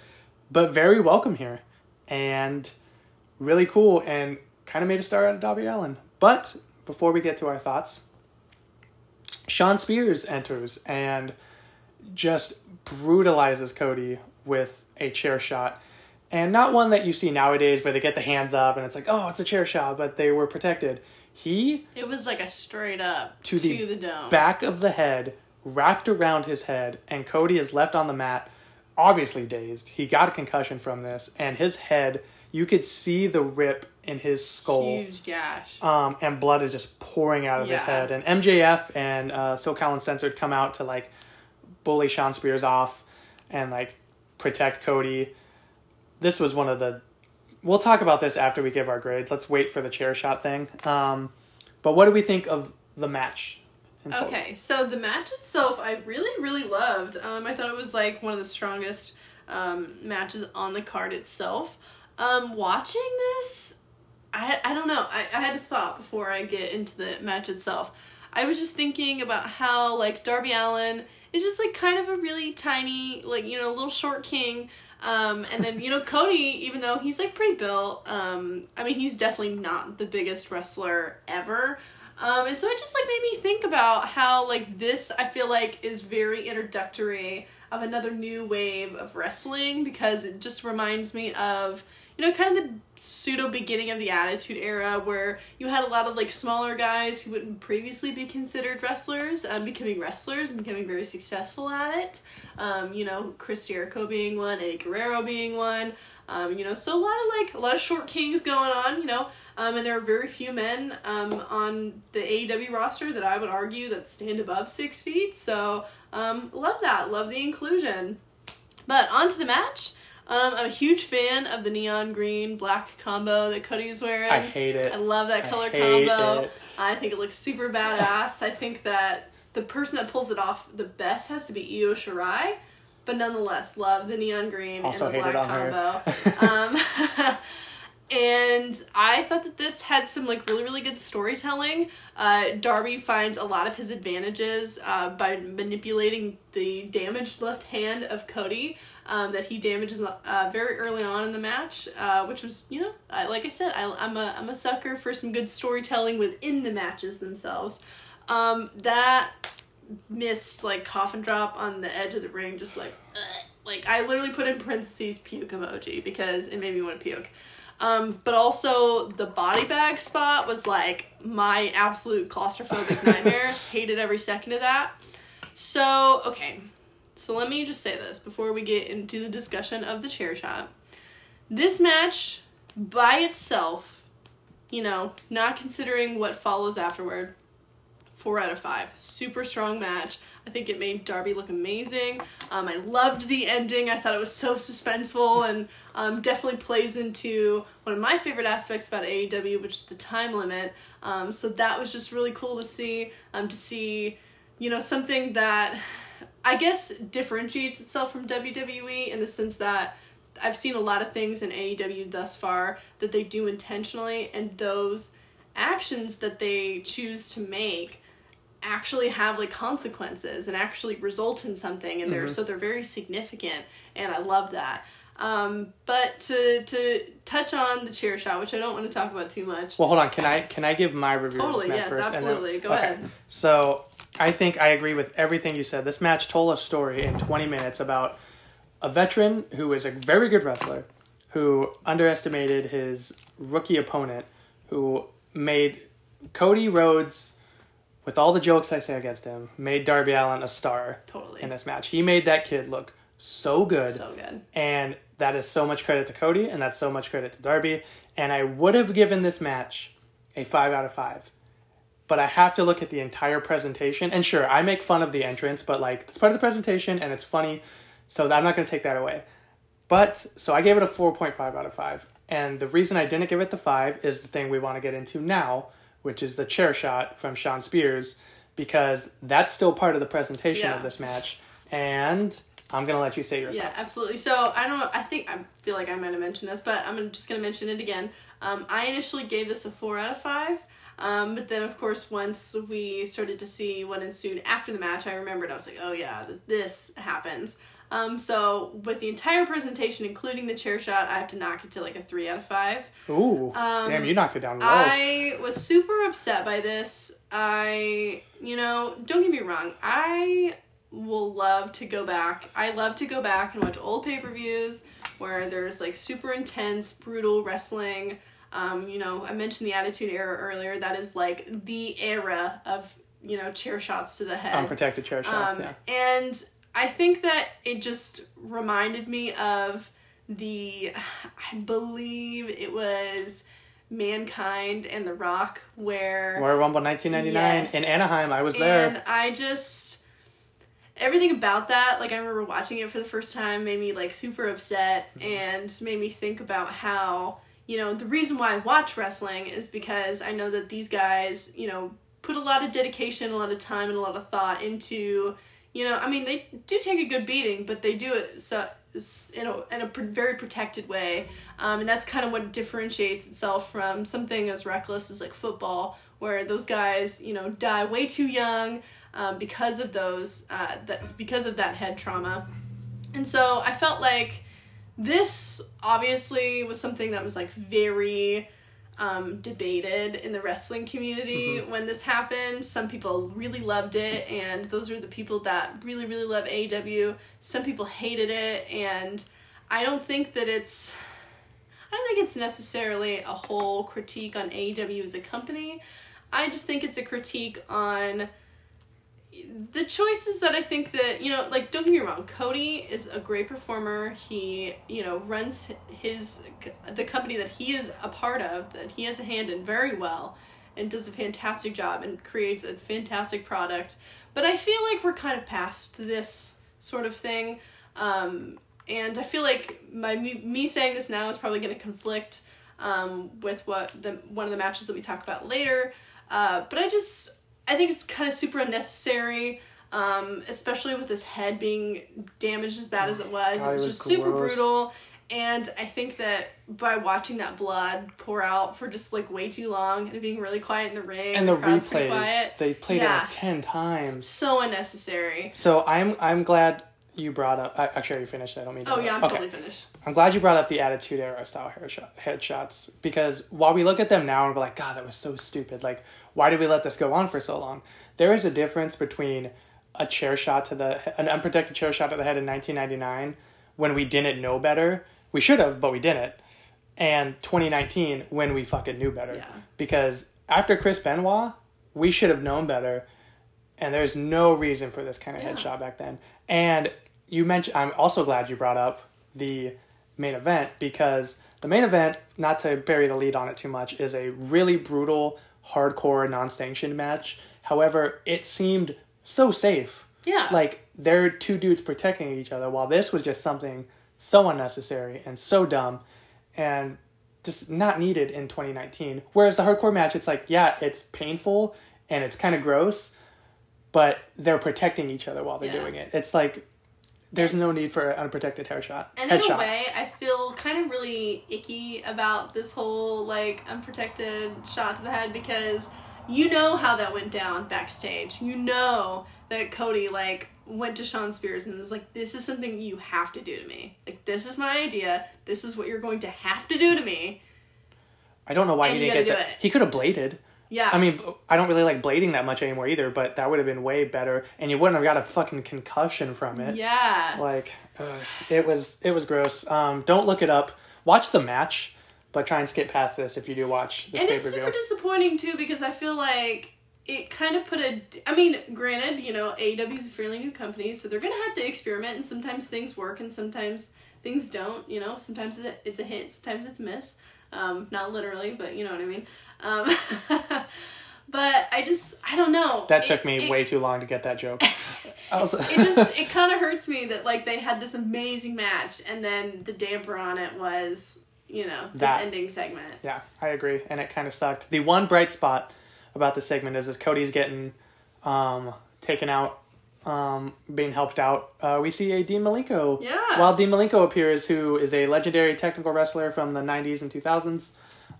but very welcome here, and really cool, and kind of made a star out of Darby Allin. But before we get to our thoughts, Sean Spears enters and just brutalizes Cody with a chair shot, and not one that you see nowadays where they get the hands up and it's like, oh, it's a chair shot, but they were protected. He it was like a straight up to, to the, the dome, back of the head, wrapped around his head, and Cody is left on the mat, obviously dazed. He got a concussion from this, and his head, you could see the rip in his skull, huge gash, um and blood is just pouring out of yeah. his head. And M J F and uh SoCal Uncensored come out to, like, bully Sean Spears off and, like, protect Cody. This was one of the... We'll talk about this after we give our grades. Let's wait for the chair shot thing. Um, but what do we think of the match? Okay, so the match itself, I really, really loved. Um, I thought it was, like, one of the strongest um, matches on the card itself. Um, watching this, I I don't know. I, I had a thought before I get into the match itself. I was just thinking about how, like, Darby Allin... It's just, like, kind of a really tiny, like, you know, little short king. Um, and then, you know, Cody, even though he's, like, pretty built, um, I mean, he's definitely not the biggest wrestler ever. Um, and so it just, like, made me think about how, like, this, I feel like, is very introductory of another new wave of wrestling, because it just reminds me of, you know, kind of the pseudo beginning of the Attitude Era, where you had a lot of, like, smaller guys who wouldn't previously be considered wrestlers, um, becoming wrestlers and becoming very successful at it. Um, you know, Chris Jericho being one, Eddie Guerrero being one, um, you know, so a lot of, like, a lot of short kings going on, you know, um, and there are very few men, um, on the A E W roster that I would argue that stand above six feet, so, um, love that, love the inclusion. But on to the match. Um, I'm a huge fan of the neon green black combo that Cody's wearing. I hate it. I love that color I hate combo. It. I think it looks super badass. I think that the person that pulls it off the best has to be Io Shirai, but nonetheless, love the neon green also and the black combo. Um, And I thought that this had some, like, really, really good storytelling. Uh, Darby finds a lot of his advantages uh, by manipulating the damaged left hand of Cody um, that he damages uh, very early on in the match, uh, which was, you know, I, like I said, I, I'm a I'm a sucker for some good storytelling within the matches themselves. Um, that missed, like, coffin drop on the edge of the ring, just like, ugh. Like, I literally put in parentheses puke emoji because it made me want to puke. Um, but also the body bag spot was like my absolute claustrophobic nightmare. Hated every second of that. So, okay. So let me just say this before we get into the discussion of the chair shot. This match by itself, you know, not considering what follows afterward, four out of five. Super strong match. I think it made Darby look amazing. Um, I loved the ending. I thought it was so suspenseful and um, definitely plays into one of my favorite aspects about A E W, which is the time limit. Um, so that was just really cool to see, um, to see, you know, something that I guess differentiates itself from W W E in the sense that I've seen a lot of things in A E W thus far that they do intentionally, and those actions that they choose to make actually have, like, consequences and actually result in something, and they're mm-hmm. so they're very significant, and I love that. Um, but to to touch on the chair shot, which I don't want to talk about too much. Well, hold on. Can I can I give my review? Totally. Of this match yes. First? Absolutely. Then, Go okay. ahead. So I think I agree with everything you said. This match told a story in twenty minutes about a veteran who is a very good wrestler who underestimated his rookie opponent, who made Cody Rhodes, with all the jokes I say against him, made Darby Allin a star totally. in this match. He made that kid look so good. So good. And that is so much credit to Cody, and that's so much credit to Darby. And I would have given this match a five out of five. But I have to look at the entire presentation. And sure, I make fun of the entrance, but, like, it's part of the presentation, and it's funny. So I'm not going to take that away. But, so I gave it a four point five out of five. And the reason I didn't give it the five is the thing we want to get into now, which is the chair shot from Sean Spears, because that's still part of the presentation yeah. of this match. And I'm going to let you say your yeah, thoughts. Yeah, absolutely. So I don't I think I feel like I might have mentioned this, but I'm just going to mention it again. Um, I initially gave this a four out of five. Um, but then, of course, once we started to see what ensued after the match, I remembered, I was like, oh, yeah, this happens. Um, so with the entire presentation, including the chair shot, I have to knock it to like a three out of five. Ooh, um, damn, you knocked it down low. I was super upset by this. I, you know, don't get me wrong. I will love to go back. I love to go back and watch old pay-per-views where there's, like, super intense, brutal wrestling. Um, you know, I mentioned the Attitude Era earlier. That is, like, the era of, you know, chair shots to the head. Unprotected chair shots, um, yeah. And I think that it just reminded me of the, I believe it was Mankind and The Rock, where... Royal Rumble nineteen ninety-nine yes, in Anaheim. I was there. And I just... Everything about that, like, I remember watching it for the first time, made me, like, super upset mm-hmm. and made me think about how, you know, the reason why I watch wrestling is because I know that these guys, you know, put a lot of dedication, a lot of time, and a lot of thought into... You know, I mean, they do take a good beating, but they do it so in a, in a pr- very protected way. Um, and that's kind of what differentiates itself from something as reckless as, like, football, where those guys, you know, die way too young um, because of those, uh, that, because of that head trauma. And so I felt like this obviously was something that was, like, very... Um, debated in the wrestling community mm-hmm. when this happened. Some people really loved it, and those are the people that really, really love A E W. Some people hated it, and I don't think that it's... I don't think it's necessarily a whole critique on A E W as a company. I just think it's a critique on the choices that I think that, you know, like, don't get me wrong, Cody is a great performer. He, you know, runs his, the company that he is a part of, that he has a hand in very well, and does a fantastic job and creates a fantastic product. But I feel like we're kind of past this sort of thing. Um, and I feel like my me saying this now is probably going to conflict um, with what the one of the matches that we talk about later. Uh, but I just... I think it's kind of super unnecessary, um, especially with his head being damaged as bad as it was. God, it was just super brutal. And I think that by watching that blood pour out for just, like, way too long and being really quiet in the ring. And the, the replays. Quiet, they played yeah. it like ten times. So unnecessary. So I'm I'm glad you brought up... Uh, actually, are you finished? I don't mean to... Oh, yeah, I'm okay. totally finished. I'm glad you brought up the Attitude Era style headshots. Because while we look at them now and we're like, God, that was so stupid. Like, why did we let this go on for so long? There is a difference between a chair shot to the... An unprotected chair shot to the head in nineteen ninety-nine when we didn't know better... We should have, but we didn't. And twenty nineteen, when we fucking knew better. Yeah. Because after Chris Benoit, we should have known better. And there's no reason for this kind of yeah. headshot back then. And you mentioned, I'm also glad you brought up the main event, because the main event, not to bury the lead on it too much, is a really brutal, hardcore, non-sanctioned match. However, it seemed so safe. Yeah. Like, they're two dudes protecting each other, while this was just something... so unnecessary and so dumb and just not needed in twenty nineteen. Whereas the hardcore match, it's like, yeah, it's painful and it's kind of gross, but they're protecting each other while they're yeah. doing it. It's like, there's no need for an unprotected hair shot. And headshot. In a way, I feel kind of really icky about this whole, like, unprotected shot to the head, because you know how that went down backstage. You know that Cody, like, went to Sean Spears and was like, this is something you have to do to me. Like, this is my idea. This is what you're going to have to do to me. I don't know why and he didn't get that. It. He could have bladed. Yeah. I mean, I don't really like blading that much anymore either, but that would have been way better. And you wouldn't have got a fucking concussion from it. Yeah. Like, ugh, it was it was gross. Um, don't look it up. Watch the match, but try and skip past this if you do watch this pay-per-view. And it's super disappointing, too, because I feel like... It kind of put a... I mean, granted, you know, A E W is a fairly new company, so they're going to have to experiment, and sometimes things work, and sometimes things don't, you know? Sometimes it's a hit, sometimes it's a miss. Um, not literally, but you know what I mean. Um, but I just... I don't know. That took it, me it, way too long to get that joke. Also. It just... It kind of hurts me that, like, they had this amazing match, and then the damper on it was, you know, this that. ending segment. Yeah, I agree, and it kind of sucked. The one bright spot... about this segment is, is Cody's getting um, taken out, um, being helped out. Uh, we see a Dean Malenko. Yeah. While Dean Malenko appears, who is a legendary technical wrestler from the nineties and two thousands.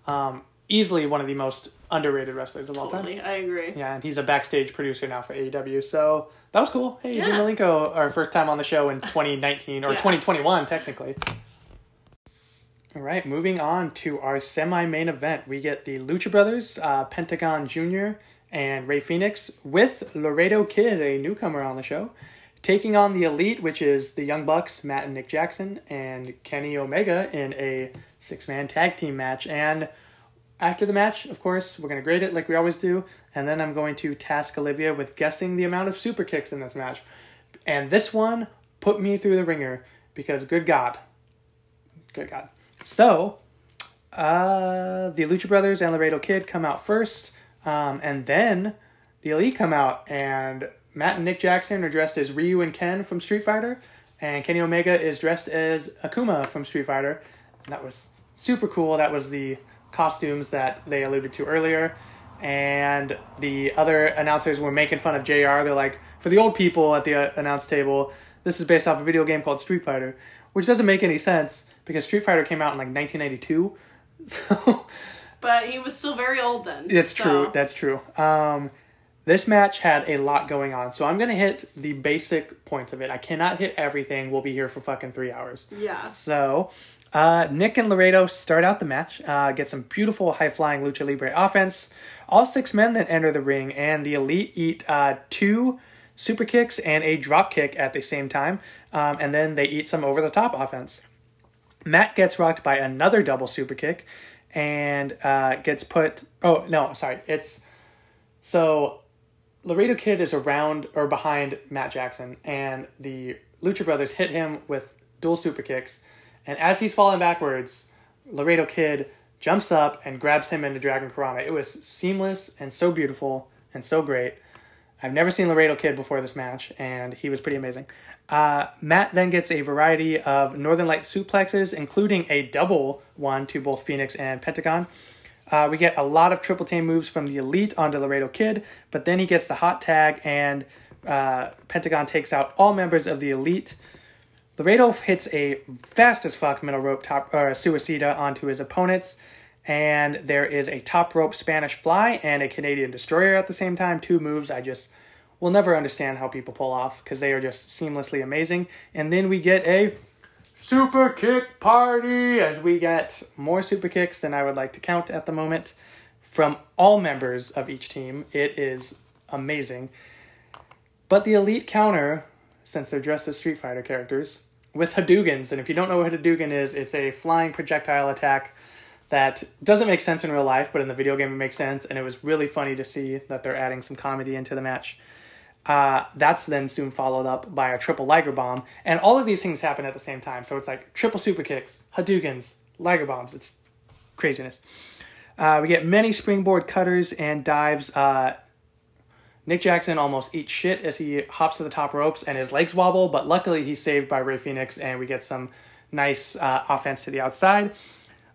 Um, easily one of the most underrated wrestlers of all totally. time. I agree. Yeah, and he's a backstage producer now for A E W. So that was cool. Hey, yeah. Dean Malenko, our first time on the show in twenty nineteen, or yeah. twenty twenty-one, technically. All right, moving on to our semi-main event. We get the Lucha Brothers, uh, Pentagon Junior and Rey Fénix, with Laredo Kid, a newcomer on the show, taking on the Elite, which is the Young Bucks, Matt and Nick Jackson, and Kenny Omega in a six-man tag team match. And after the match, of course, we're going to grade it like we always do, and then I'm going to task Olivia with guessing the amount of super kicks in this match. And this one put me through the ringer, because good God. Good God. So, uh, the Lucha Brothers and Laredo Kid come out first, um, and then the Elite come out, and Matt and Nick Jackson are dressed as Ryu and Ken from Street Fighter, and Kenny Omega is dressed as Akuma from Street Fighter. And that was super cool. That was the costumes that they alluded to earlier, and the other announcers were making fun of J R. They're like, for the old people at the uh, announce table, this is based off a video game called Street Fighter, which doesn't make any sense, because Street Fighter came out in, like, nineteen ninety-two. So, but he was still very old then. That's so. true. That's true. Um, this match had a lot going on. So I'm going to hit the basic points of it. I cannot hit everything. We'll be here for fucking three hours. Yeah. So uh, Nick and Laredo start out the match, uh, get some beautiful high-flying Lucha Libre offense. All six men then enter the ring, and the Elite eat uh, two super kicks and a drop kick at the same time. Um, and then they eat some over-the-top offense. Matt gets rocked by another double super kick and uh, gets put... Oh, no, sorry. It's... So, Laredo Kid is around or behind Matt Jackson, and the Lucha Brothers hit him with dual super kicks. And as he's falling backwards, Laredo Kid jumps up and grabs him into Dragon Karana. It was seamless and so beautiful and so great. I've never seen Laredo Kid before this match, and he was pretty amazing. Uh, Matt then gets a variety of Northern Light suplexes, including a double one to both Fénix and Pentagon. Uh, we get a lot of triple team moves from the Elite onto Laredo Kid, but then he gets the hot tag, and uh, Pentagon takes out all members of the Elite. Laredo hits a fast as fuck middle rope top or uh, suicida onto his opponents, and there is a top rope Spanish fly and a Canadian destroyer at the same time. Two moves I just will never understand how people pull off because they are just seamlessly amazing. And then we get a super kick party as we get more super kicks than I would like to count at the moment from all members of each team. It is amazing. But the Elite counter, since they're dressed as Street Fighter characters, with Hadoukens. And if you don't know what Hadouken is, it's a flying projectile attack that doesn't make sense in real life, but in the video game it makes sense, and it was really funny to see that they're adding some comedy into the match. Uh, that's then soon followed up by a triple Liger Bomb, and all of these things happen at the same time, so it's like triple super kicks, Hadoukens, Liger Bombs, it's craziness. Uh, we get many springboard cutters and dives. uh, Nick Jackson almost eats shit as he hops to the top ropes and his legs wobble, but luckily he's saved by Rey Fénix and we get some nice uh, offense to the outside.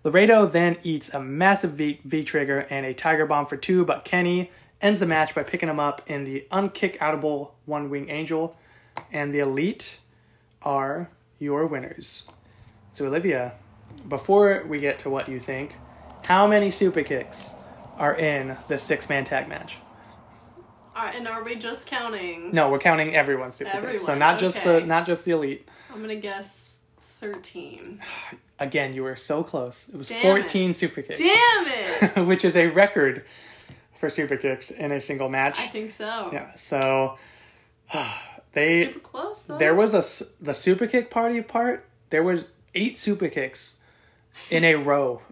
Laredo then eats a massive V- V-trigger and a Tiger Bomb for two, but Kenny ends the match by picking him up in the unkick-outable One-Wing Angel, and the Elite are your winners. So Olivia, before we get to what you think, how many super kicks are in the six-man tag match? Are, and are we just counting? No, we're counting everyone's super Everyone. Kicks. So not okay. just the not just the Elite. I'm gonna guess thirteen. Again, you were so close. It was Damn fourteen it. Super kicks. Damn it! Which is a record for super kicks in a single match. I think so. Yeah. So they super close though. There was a the super kick party part. There was eight super kicks in a row.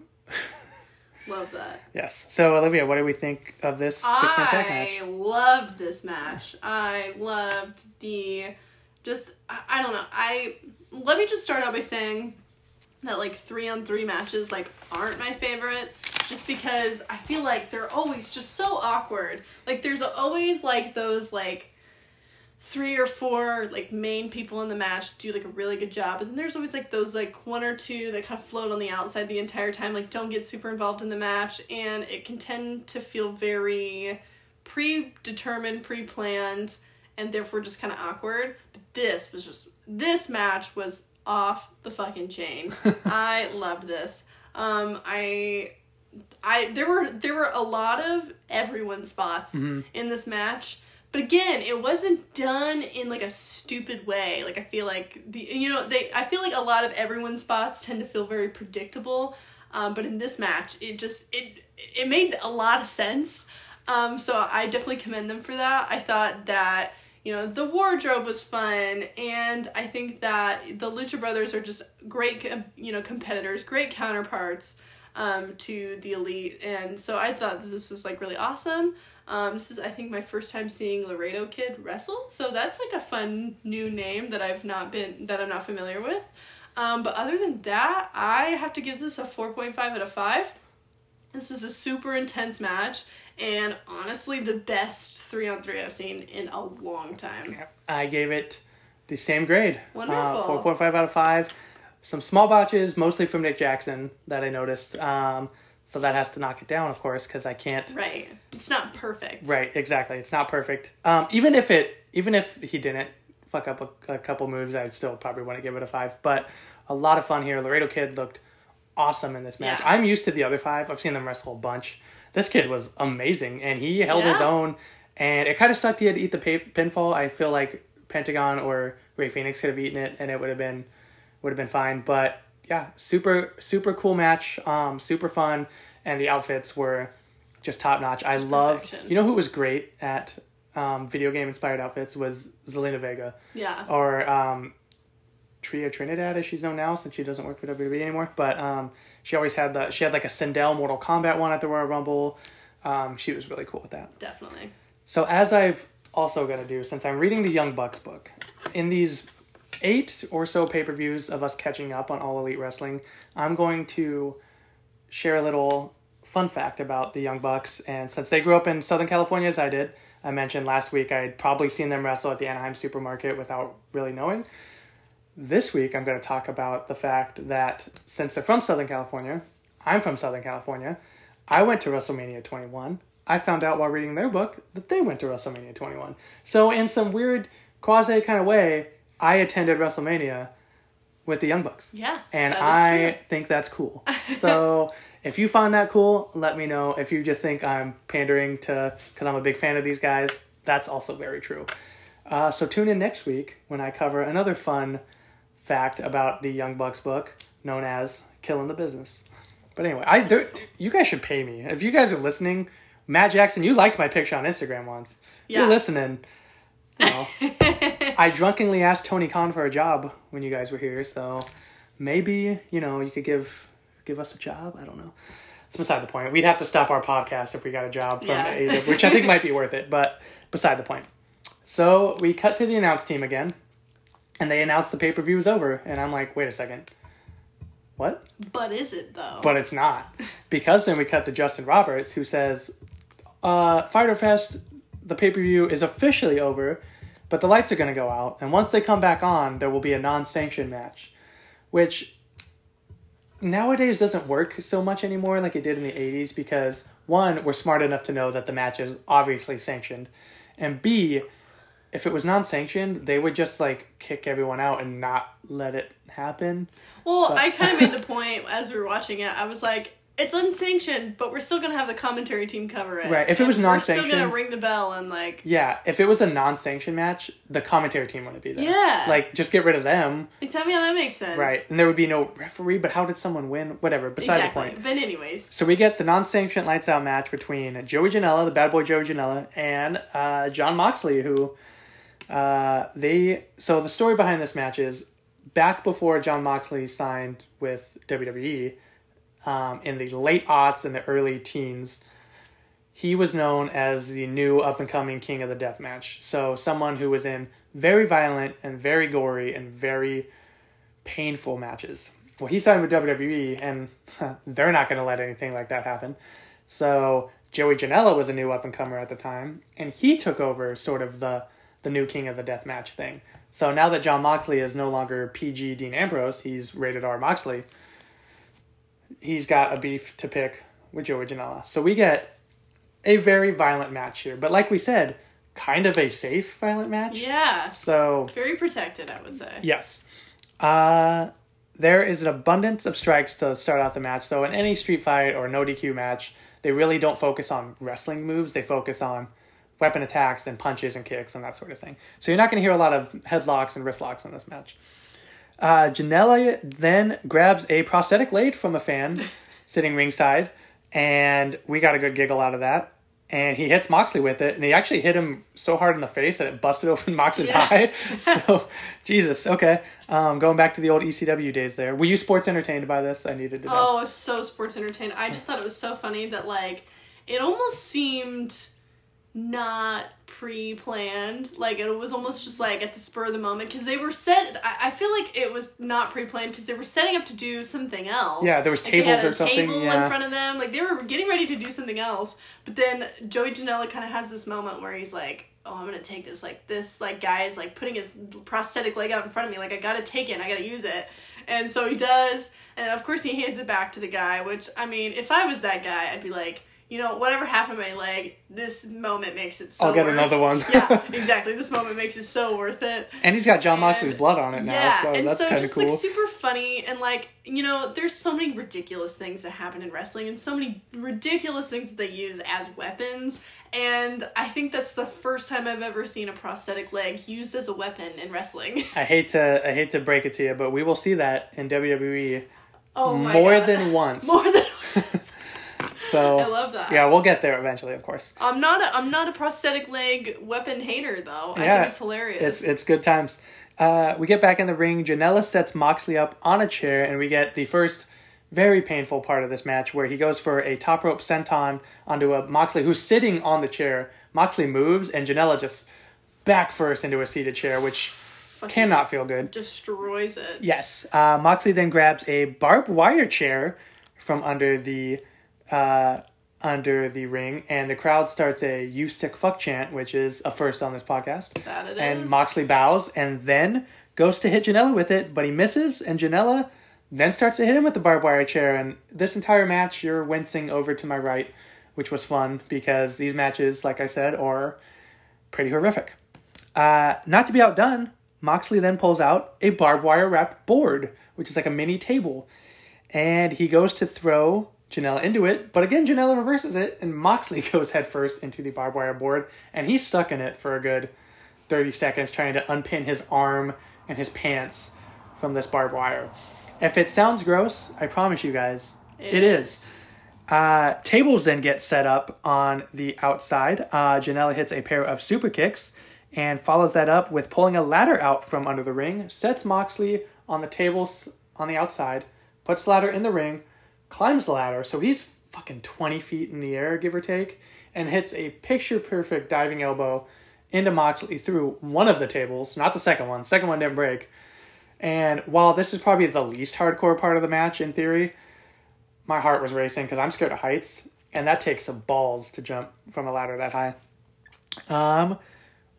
Love that. Yes. So, Olivia, what do we think of this six-man tag match? I loved this match. I loved the... Just... I, I don't know. I... Let me just start out by saying that, like, three-on-three matches, like, aren't my favorite. Just because I feel like they're always just so awkward. Like, there's always, like, those, like... three or four, like, main people in the match do, like, a really good job. And then there's always, like, those, like, one or two that kind of float on the outside the entire time, like, don't get super involved in the match. And it can tend to feel very predetermined, pre-planned, and therefore just kind of awkward. But this was just, this match was off the fucking chain. I loved this. Um, I... I there were there were a lot of everyone spots mm-hmm. in this match. But again, it wasn't done in, like, a stupid way. Like, I feel like, the you know, they. I feel like a lot of everyone's spots tend to feel very predictable. Um, but in this match, it just, it it made a lot of sense. Um, so I definitely commend them for that. I thought that, you know, the wardrobe was fun. And I think that the Lucha Brothers are just great, you know, competitors, great counterparts um, to the Elite. And so I thought that this was, like, really awesome. Um, this is, I think, my first time seeing Laredo Kid wrestle, so that's, like, a fun new name that I've not been, that I'm not familiar with. Um, but other than that, I have to give this a four point five out of five. This was a super intense match, and honestly, the best three-on-three I've seen in a long time. I gave it the same grade. Wonderful. Uh, four point five out of five. Some small botches, mostly from Nick Jackson, that I noticed. Um... So that has to knock it down, of course, because I can't... Right. It's not perfect. Right, exactly. It's not perfect. Um, even if it... Even if he didn't fuck up a, a couple moves, I'd still probably want to give it a five. But a lot of fun here. Laredo Kid looked awesome in this match. Yeah. I'm used to the other five. I've seen them wrestle a bunch. This kid was amazing, and he held yeah. his own. And it kind of sucked he had to eat the pay- pinfall. I feel like Pentagon or Rey Fénix could have eaten it, and it would have been would have been fine. But... Yeah, super, super cool match, um, super fun, and the outfits were just top-notch. I love... You know who was great at um, video game-inspired outfits was Zelina Vega. Yeah. Or um, Tria Trinidad, as she's known now, since she doesn't work for W W E anymore, but um, she always had the... She had, like, a Sindel Mortal Kombat one at the Royal Rumble. Um, she was really cool with that. Definitely. So as I've also got to do, since I'm reading the Young Bucks book, in these... eight or so pay-per-views of us catching up on All Elite Wrestling, I'm going to share a little fun fact about the Young Bucks. And since they grew up in Southern California, as I did, I mentioned last week I had probably seen them wrestle at the Anaheim Supermarket without really knowing. This week, I'm going to talk about the fact that since they're from Southern California, I'm from Southern California, I went to WrestleMania twenty-one. I found out while reading their book that they went to WrestleMania twenty-one. So in some weird quasi kind of way, I attended WrestleMania with the Young Bucks. Yeah. And I think that's cool. So if you find that cool, let me know. If you just think I'm pandering to, because I'm a big fan of these guys, that's also very true. Uh, so tune in next week when I cover another fun fact about the Young Bucks book known as Killing the Business. But anyway, I there, you guys should pay me. If you guys are listening, Matt Jackson, you liked my picture on Instagram once. Yeah. You're listening. You know, I drunkenly asked Tony Khan for a job when you guys were here, so maybe, you know, you could give give us a job. I don't know. It's beside the point. We'd have to stop our podcast if we got a job from yeah. A E W, which I think might be worth it, but beside the point. So we cut to the announce team again, and they announced the pay-per-view was over, and I'm like, wait a second. What? But is it, though? But it's not. Because then we cut to Justin Roberts, who says, uh, Fyter Fest, the pay-per-view is officially over, but the lights are going to go out, and once they come back on, there will be a non-sanctioned match, which nowadays doesn't work so much anymore like it did in the eighties, because, one, we're smart enough to know that the match is obviously sanctioned, and B, if it was non-sanctioned, they would just, like, kick everyone out and not let it happen. Well, but I kind of made the point as we were watching it. I was like, it's unsanctioned, but we're still going to have the commentary team cover it. Right. If it was non-sanctioned. We're still going to ring the bell and, like. Yeah. If it was a non-sanctioned match, the commentary team wouldn't be there. Yeah. Like, just get rid of them. Like, tell me how that makes sense. Right. And there would be no referee, but how did someone win? Whatever. Beside exactly. the point. But anyways. So we get the non-sanctioned lights out match between Joey Janela, the bad boy Joey Janela, and uh, Jon Moxley, who uh, they. So the story behind this match is back before Jon Moxley signed with W W E, Um, in the late aughts and the early teens, he was known as the new up-and-coming king of the deathmatch. So someone who was in very violent and very gory and very painful matches. Well, he signed with W W E, and huh, they're not going to let anything like that happen. So Joey Janela was a new up-and-comer at the time, and he took over sort of the, the new king of the deathmatch thing. So now that Jon Moxley is no longer P G Dean Ambrose, he's rated R Moxley, he's got a beef to pick with Joey Janela. So we get a very violent match here. But like we said, kind of a safe violent match. Yeah. So very protected, I would say. Yes. Uh, there is an abundance of strikes to start out the match. So in any street fight or no D Q match, they really don't focus on wrestling moves. They focus on weapon attacks and punches and kicks and that sort of thing. So you're not going to hear a lot of headlocks and wrist locks in this match. Uh, Janela then grabs a prosthetic leg from a fan sitting ringside, and we got a good giggle out of that. And he hits Moxley with it, and he actually hit him so hard in the face that it busted open Moxley's yeah. eye. So, Jesus, okay. Um, going back to the old E C W days there. Were you sports entertained by this? I needed to know. Oh, I was so sports entertained. I just thought it was so funny that, like, it almost seemed not pre-planned. Like, it was almost just like at the spur of the moment, because they were set I, I feel like it was not pre-planned, because they were setting up to do something else. Yeah, there was tables, like, they had a or something table yeah. in front of them, like they were getting ready to do something else, but then Joey Janela kind of has this moment where he's like, oh, I'm gonna take this, like this like guy is like putting his prosthetic leg out in front of me, like I gotta take it and I gotta use it. And so he does, and of course he hands it back to the guy, which, I mean, if I was that guy, I'd be like, you know, whatever happened to my leg, this moment makes it so I'll get worth. Another one. Yeah, exactly. This moment makes it so worth it. And he's got Jon Moxley's blood on it now, yeah, so and that's so kind of cool. Yeah, and so just, like, super funny. And, like, you know, there's so many ridiculous things that happen in wrestling and so many ridiculous things that they use as weapons. And I think that's the first time I've ever seen a prosthetic leg used as a weapon in wrestling. I hate to I hate to break it to you, but we will see that in W W E oh my more God. than once. More than once. So, I love that. Yeah, we'll get there eventually, of course. I'm not a, I'm not a prosthetic leg weapon hater, though. I yeah, think it's hilarious. It's it's good times. Uh, we get back in the ring. Janela sets Moxley up on a chair, and we get the first very painful part of this match, where he goes for a top rope senton onto a Moxley who's sitting on the chair. Moxley moves, and Janela just back first into a seated chair, which cannot feel good. Destroys it. Yes. Uh, Moxley then grabs a barbed wire chair from under the uh under the ring, and the crowd starts a "you sick fuck" chant, which is a first on this podcast. That it and is. Moxley bows and then goes to hit Janela with it, but he misses, and Janela then starts to hit him with the barbed wire chair. And this entire match, you're wincing over to my right, which was fun, because these matches, like I said, are pretty horrific. Uh not to be outdone, Moxley then pulls out a barbed wire wrapped board, which is like a mini table. And he goes to throw Janela into it. But again, Janela reverses it. And Moxley goes headfirst into the barbed wire board. And he's stuck in it for a good thirty seconds trying to unpin his arm and his pants from this barbed wire. If it sounds gross, I promise you guys, it, it is. is. Uh, tables then get set up on the outside. Uh, Janela hits a pair of super kicks and follows that up with pulling a ladder out from under the ring, sets Moxley on the tables on the outside, puts the ladder in the ring, climbs the ladder, so he's fucking twenty feet in the air, give or take, and hits a picture-perfect diving elbow into Moxley through one of the tables, not the second one. The second one didn't break. And while this is probably the least hardcore part of the match, in theory, my heart was racing because I'm scared of heights, and that takes some balls to jump from a ladder that high. Um,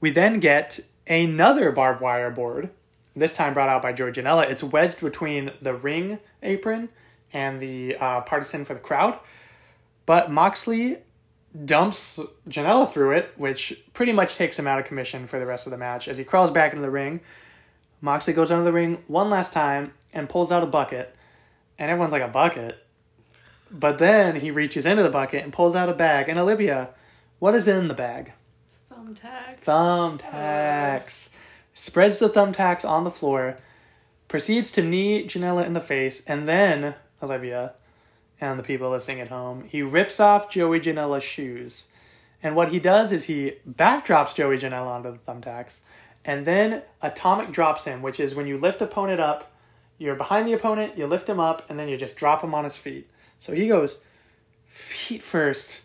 we then get another barbed wire board, this time brought out by Joey Janela. It's wedged between the ring apron and the uh, partisan for the crowd, but Moxley dumps Janela through it, which pretty much takes him out of commission for the rest of the match. As he crawls back into the ring, Moxley goes under the ring one last time and pulls out a bucket, and everyone's like, a bucket? But then he reaches into the bucket and pulls out a bag. And Olivia, what is in the bag? Thumbtacks. Thumbtacks. Uh. Spreads the thumbtacks on the floor, proceeds to knee Janela in the face, and then Olivia and the people listening at home, he rips off Joey Janela's shoes. And what he does is he backdrops Joey Janela onto the thumbtacks, and then atomic drops him, which is when you lift opponent up, you're behind the opponent, you lift him up, and then you just drop him on his feet. So he goes feet first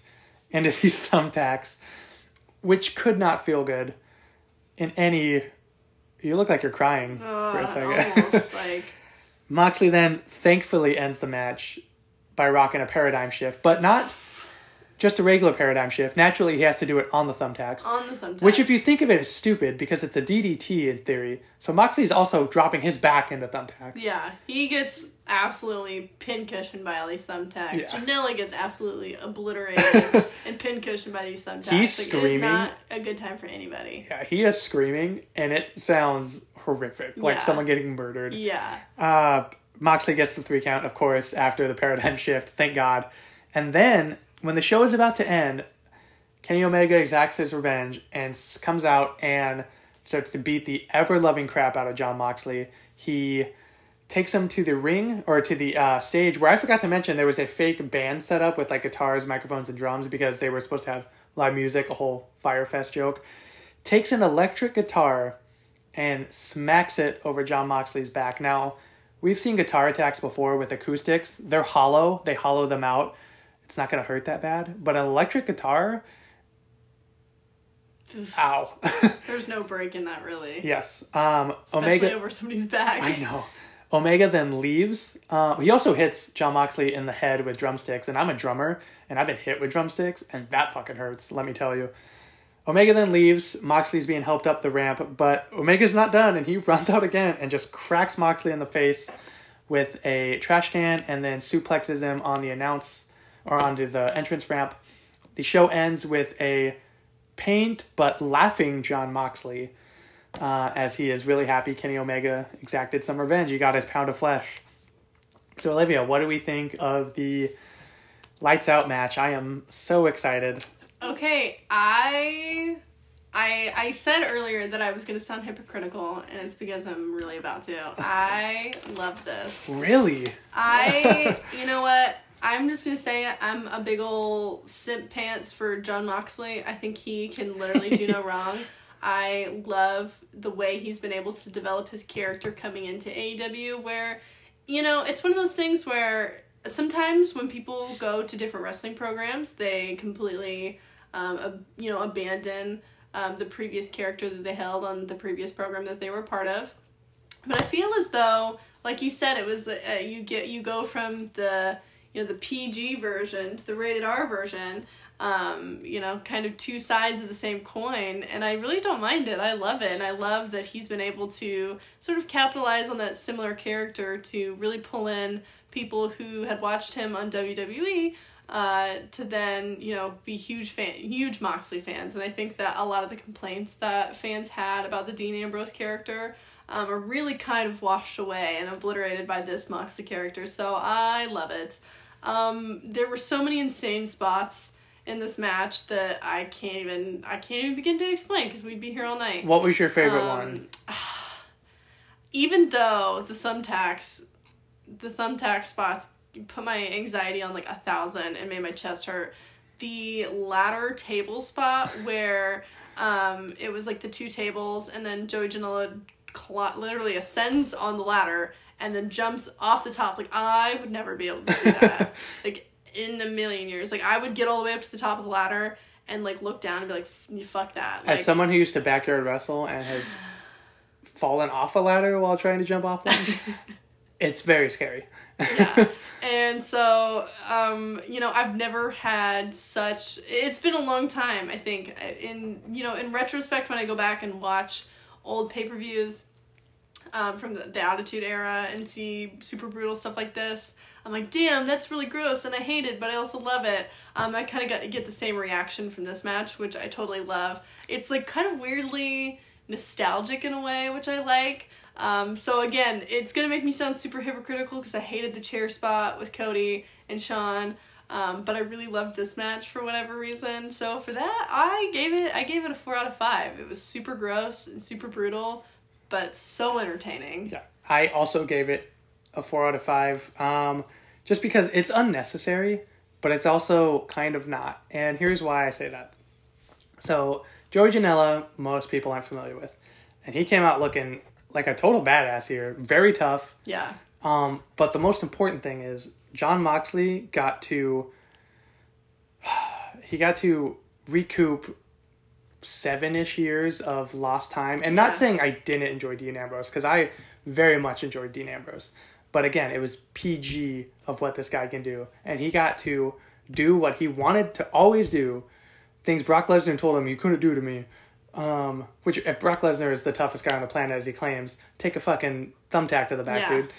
into these thumbtacks, which could not feel good in any... You look like you're crying uh, for a second. Almost, like... Moxley then thankfully ends the match by rocking a paradigm shift, but not just a regular paradigm shift. Naturally, he has to do it on the thumbtacks. On the thumbtacks. Which, if you think of it, is stupid because it's a D D T in theory. So Moxley's also dropping his back into thumbtacks. Yeah, he gets absolutely pin-cushioned by all these thumbtacks. Yeah. Janela gets absolutely obliterated and pin-cushioned by these thumbtacks. He's like, screaming. It's not a good time for anybody. Yeah, he is screaming, and it sounds horrific. Like yeah. someone getting murdered. Yeah. Uh, Moxley gets the three count, of course, after the paradigm shift. Thank God. And then... when the show is about to end, Kenny Omega exacts his revenge and comes out and starts to beat the ever-loving crap out of Jon Moxley. He takes him to the ring, or to the uh, stage, where I forgot to mention there was a fake band set up with like guitars, microphones, and drums because they were supposed to have live music, a whole Firefest joke. Takes an electric guitar and smacks it over Jon Moxley's back. Now, we've seen guitar attacks before with acoustics. They're hollow. They hollow them out. It's not going to hurt that bad, but an electric guitar, ow. There's no break in that, really. Yes. Um, Especially Omega, over somebody's back. I know. Omega then leaves. Uh, he also hits Jon Moxley in the head with drumsticks, and I'm a drummer, and I've been hit with drumsticks, and that fucking hurts, let me tell you. Omega then leaves. Moxley's being helped up the ramp, but Omega's not done, and he runs out again and just cracks Moxley in the face with a trash can and then suplexes him on the announce... or onto the entrance ramp. The show ends with a pained but laughing Jon Moxley uh, as he is really happy Kenny Omega exacted some revenge. He got his pound of flesh. So, Olivia, what do we think of the Lights Out match? I am so excited. Okay, I I, I said earlier that I was going to sound hypocritical, and it's because I'm really about to. I love this. Really? I, you know what? I'm just going to say I'm a big ol' simp pants for Jon Moxley. I think he can literally do no wrong. I love the way he's been able to develop his character coming into A E W where, you know, it's one of those things where sometimes when people go to different wrestling programs, they completely, um, ab- you know, abandon um, the previous character that they held on the previous program that they were part of. But I feel as though, like you said, it was uh, you get you go from the... you know, the P G version to the rated R version, um, you know, kind of two sides of the same coin. And I really don't mind it. I love it. And I love that he's been able to sort of capitalize on that similar character to really pull in people who had watched him on W W E uh, to then, you know, be huge fan, huge Moxley fans. And I think that a lot of the complaints that fans had about the Dean Ambrose character um, are really kind of washed away and obliterated by this Moxley character. So I love it. Um, there were so many insane spots in this match that I can't even, I can't even begin to explain because we'd be here all night. What was your favorite um, one? Even though the thumbtacks, the thumbtack spots put my anxiety on like a thousand and made my chest hurt, the ladder table spot where um, it was like the two tables and then Joey Janela cl- literally ascends on the ladder and then jumps off the top. Like, I would never be able to do that. Like, in a million years. Like, I would get all the way up to the top of the ladder and, like, look down and be like, fuck that. Like, as someone who used to backyard wrestle and has fallen off a ladder while trying to jump off one, it's very scary. Yeah. And so, um, you know, I've never had such... It's been a long time, I think. In, you know, in retrospect, when I go back and watch old pay-per-views... Um, from the, the Attitude Era and see super brutal stuff like this, I'm like, damn, that's really gross, and I hate it, but I also love it. Um, I kind of get the same reaction from this match, which I totally love. It's, like, kind of weirdly nostalgic in a way, which I like. Um, so, again, it's going to make me sound super hypocritical because I hated the chair spot with Cody and Sean, um, but I really loved this match for whatever reason. So, for that, I gave it, I gave it a four out of five. It was super gross and super brutal, but so entertaining. Yeah. I also gave it a four out of five, um, just because it's unnecessary, but it's also kind of not. And here's why I say that. So Joey Janela, most people aren't familiar with, and he came out looking like a total badass here, very tough. Yeah. Um, but the most important thing is Jon Moxley got to he got to recoup seven-ish years of lost time. And not yeah. saying I didn't enjoy Dean Ambrose, because I very much enjoyed Dean Ambrose. But again, it was P G of what this guy can do. And he got to do what he wanted to always do. Things Brock Lesnar told him, you couldn't do to me. Um, which, if Brock Lesnar is the toughest guy on the planet, as he claims, take a fucking thumbtack to the back, yeah. dude.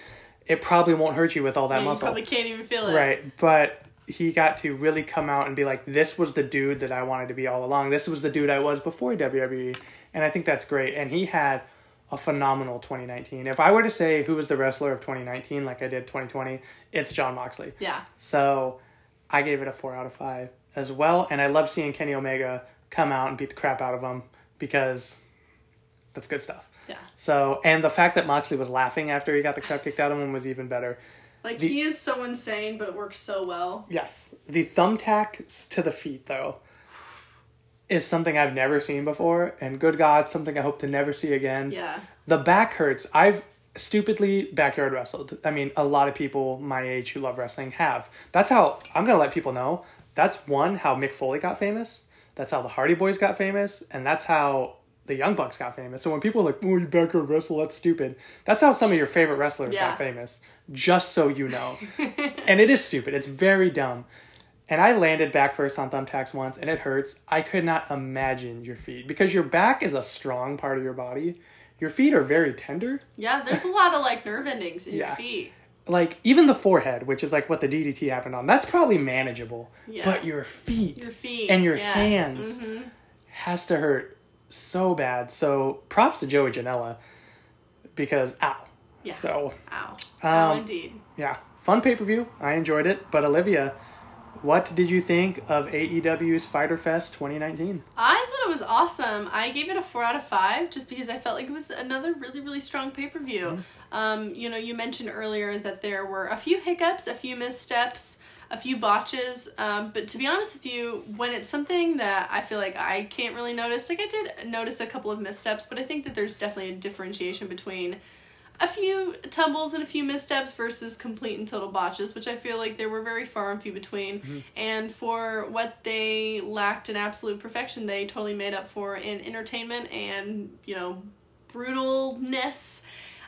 It probably won't hurt you with all that yeah, muscle. You probably can't even feel it. Right, but... he got to really come out and be like, this was the dude that I wanted to be all along. This was the dude I was before W W E. And I think that's great. And he had a phenomenal twenty nineteen. If I were to say who was the wrestler of twenty nineteen, like I did twenty twenty, it's Jon Moxley. Yeah. So I gave it a four out of five as well. And I love seeing Kenny Omega come out and beat the crap out of him, because that's good stuff. Yeah. So, and the fact that Moxley was laughing after he got the crap kicked out of him was even better. Like, the, he is so insane, but it works so well. Yes. The thumbtack to the feet, though, is something I've never seen before. And good God, something I hope to never see again. Yeah. The back hurts. I've stupidly backyard wrestled. I mean, a lot of people my age who love wrestling have. That's how, I'm going to let people know, that's one, how Mick Foley got famous. That's how the Hardy Boys got famous. And that's how the Young Bucks got famous. So when people are like, oh, you backyard wrestle, that's stupid. That's how some of your favorite wrestlers yeah. got famous. Just so you know. And it is stupid. It's very dumb. And I landed back first on thumbtacks once, and it hurts. I could not imagine your feet. Because your back is a strong part of your body. Your feet are very tender. Yeah, there's a lot of, like, nerve endings in yeah. your feet. Like, even the forehead, which is, like, what the D D T happened on, that's probably manageable. Yeah. But your feet. Your feet. And your yeah. hands mm-hmm. has to hurt so bad. So props to Joey Janela, because ow. Yeah. So ow. Um, ow indeed. Yeah. Fun pay-per-view. I enjoyed it. But Olivia, what did you think of A E W's Fyter Fest twenty nineteen? I thought it was awesome. I gave it a four out of five just because I felt like it was another really, really strong pay-per-view. Mm-hmm. Um, you know, you mentioned earlier that there were a few hiccups, a few missteps, a few botches, um, but to be honest with you, when it's something that I feel like I can't really notice, like I did notice a couple of missteps, but I think that there's definitely a differentiation between a few tumbles and a few missteps versus complete and total botches, which I feel like there were very far and few between, mm-hmm. and for what they lacked in absolute perfection, they totally made up for in entertainment and, you know, brutalness,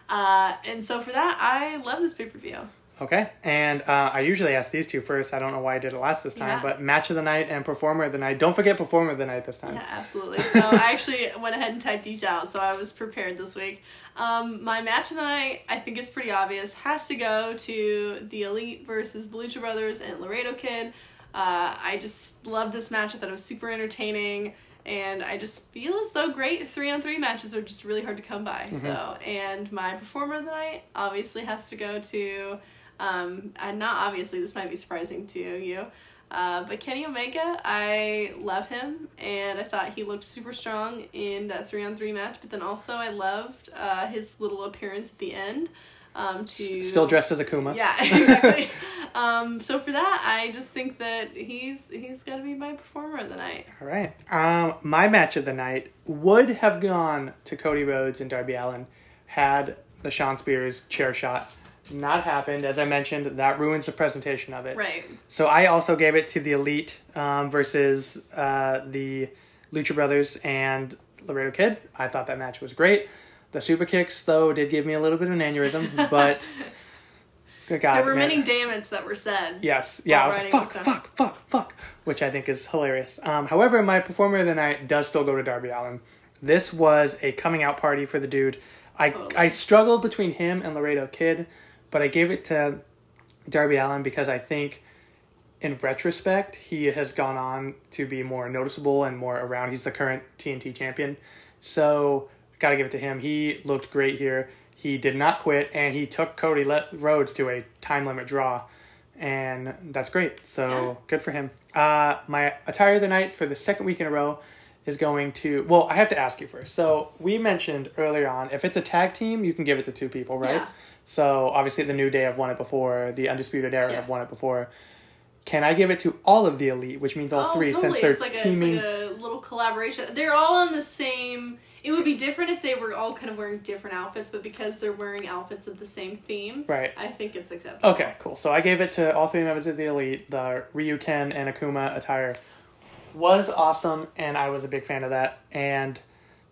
uh, and so for that, I love this pay-per-view. Okay, and uh, I usually ask these two first. I don't know why I did it last this time, yeah. but match of the night and performer of the night. Don't forget performer of the night this time. Yeah, absolutely. So I actually went ahead and typed these out, so I was prepared this week. Um, my match of the night, I think it's pretty obvious, has to go to the Elite versus the Lucha Brothers and Laredo Kid. Uh, I just loved this match. I thought it was super entertaining, and I just feel as though great three-on-three matches are just really hard to come by. Mm-hmm. So, and my performer of the night obviously has to go to, um, and not obviously, this might be surprising to you, uh, but Kenny Omega. I love him, and I thought he looked super strong in that three-on-three match, but then also I loved uh, his little appearance at the end. Um, to, Still dressed as Akuma. Yeah, exactly. um, so for that, I just think that he's he's got to be my performer of the night. All right. Um, my match of the night would have gone to Cody Rhodes and Darby Allin had the Sean Spears chair shot not happened. As I mentioned, that ruins the presentation of it. Right. So I also gave it to the Elite um, versus uh, the Lucha Brothers and Laredo Kid. I thought that match was great. The super kicks, though, did give me a little bit of an aneurysm, but good God. There were man. many damns that were said. Yes. Yeah, I was like, fuck, fuck, fuck, fuck, which I think is hilarious. Um, however, my performer of the night does still go to Darby Allin. This was a coming-out party for the dude. I totally. I struggled between him and Laredo Kid, but I gave it to Darby Allin because I think, in retrospect, he has gone on to be more noticeable and more around. He's the current T N T champion, so gotta give it to him. He looked great here. He did not quit, and he took Cody Le- Rhodes to a time limit draw, and that's great. So yeah. Good for him. Uh, my attire of the night for the second week in a row is going to... Well, I have to ask you first. So we mentioned earlier on, if it's a tag team, you can give it to two people, right? Yeah. So obviously the New Day have won it before. The Undisputed Era yeah. have won it before. Can I give it to all of the Elite, which means all oh, three totally. since they're it's like a, teaming? It's like a little collaboration. They're all on the same... It would be different if they were all kind of wearing different outfits, but because they're wearing outfits of the same theme, right. I think it's acceptable. Okay, cool. So I gave it to all three members of the Elite. The Ryu, Ken, and Akuma attire was awesome, and I was a big fan of that, and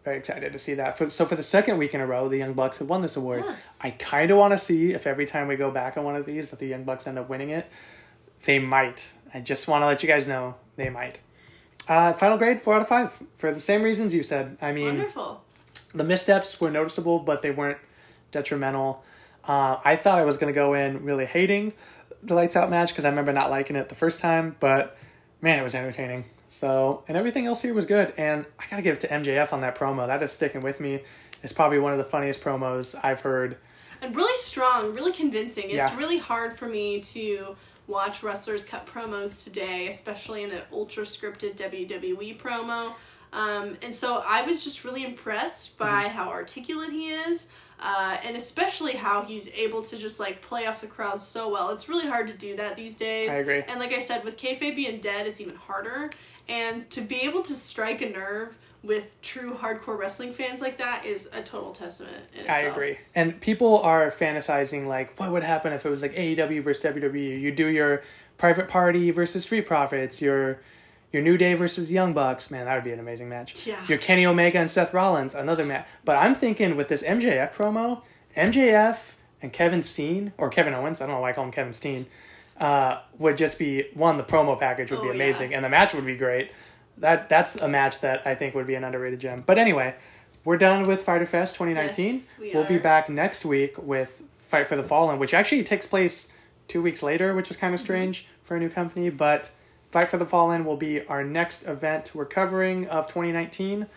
very excited to see that. For, so for the second week in a row, the Young Bucks have won this award. Yeah. I kind of want to see if every time we go back on one of these that the Young Bucks end up winning it. They might. I just want to let you guys know they might. Uh, final grade, four out of five, for the same reasons you said. I mean, wonderful. The missteps were noticeable, but they weren't detrimental. Uh, I thought I was going to go in really hating the Lights Out match because I remember not liking it the first time, but man, it was entertaining. So, and everything else here was good, and I got to give it to M J F on that promo. That is sticking with me. It's probably one of the funniest promos I've heard. And really strong, really convincing. It's yeah. really hard for me to watch wrestlers cut promos today, especially in an ultra scripted W W E promo. Um, and so I was just really impressed by mm. how articulate he is, uh, and especially how he's able to just like play off the crowd so well. It's really hard to do that these days. I agree. And like I said, with kayfabe being dead, it's even harder. And to be able to strike a nerve with true hardcore wrestling fans like that is a total testament in itself. I agree. And people are fantasizing, like, what would happen if it was, like, A E W versus W W E? You do your Private Party versus Street Profits, your your New Day versus Young Bucks. Man, that would be an amazing match. Yeah. Your Kenny Omega and Seth Rollins, another match. But I'm thinking with this M J F promo, M J F and Kevin Steen, or Kevin Owens, I don't know why I call him Kevin Steen, uh, would just be, one, the promo package would oh, be amazing, yeah. and the match would be great. That That's a match that I think would be an underrated gem. But anyway, we're done with Fighter Fest twenty nineteen. Yes, we we'll are. be back next week with Fight for the Fallen, which actually takes place two weeks later, which is kind of strange mm-hmm. for a new company. But Fight for the Fallen will be our next event we're covering of twenty nineteen,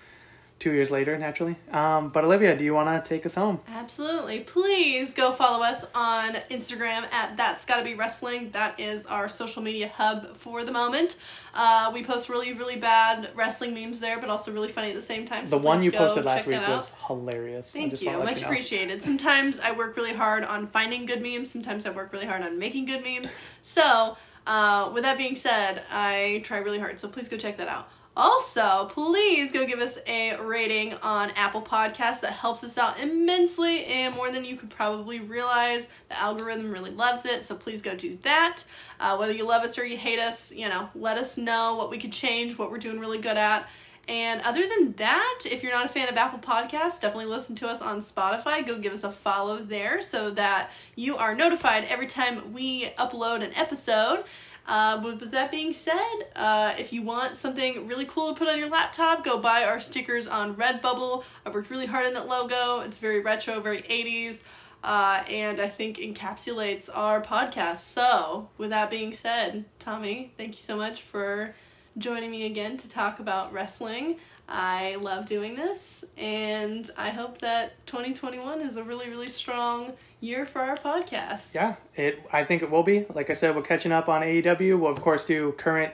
two years later, naturally. Um, but Olivia, do you want to take us home? Absolutely. Please go follow us on Instagram at That's Gotta Be Wrestling. That is our social media hub for the moment. Uh, we post really, really bad wrestling memes there, but also really funny at the same time. So the one you posted last week was hilarious. Thank you. Much appreciated. Sometimes I work really hard on finding good memes. Sometimes I work really hard on making good memes. So, uh, with that being said, I try really hard. So please go check that out. Also, please go give us a rating on Apple Podcasts. That helps us out immensely and more than you could probably realize. The algorithm really loves it, so please go do that. Uh, whether you love us or you hate us, you know, let us know what we could change, what we're doing really good at. And other than that, if you're not a fan of Apple Podcasts, definitely listen to us on Spotify. Go give us a follow there so that you are notified every time we upload an episode. Uh, but with that being said, uh, if you want something really cool to put on your laptop, go buy our stickers on Redbubble. I worked really hard on that logo. It's very retro, very eighties. uh, and I think encapsulates our podcast. So, with that being said, Tommy, thank you so much for joining me again to talk about wrestling. I love doing this, and I hope that twenty twenty-one is a really, really strong year for our podcast. Yeah, it. I think it will be. Like I said, we're catching up on A E W. We'll, of course, do current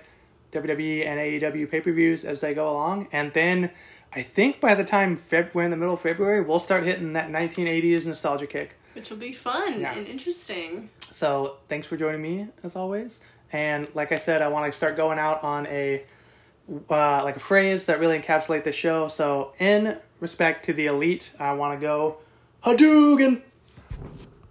W W E and A E W pay-per-views as they go along. And then I think by the time Feb- we're in the middle of February, we'll start hitting that nineteen eighties nostalgia kick. Which will be fun yeah. and interesting. So thanks for joining me, as always. And like I said, I want to start going out on a... Uh, like a phrase that really encapsulates the show. So in respect to the elite, I want to go Hadouken!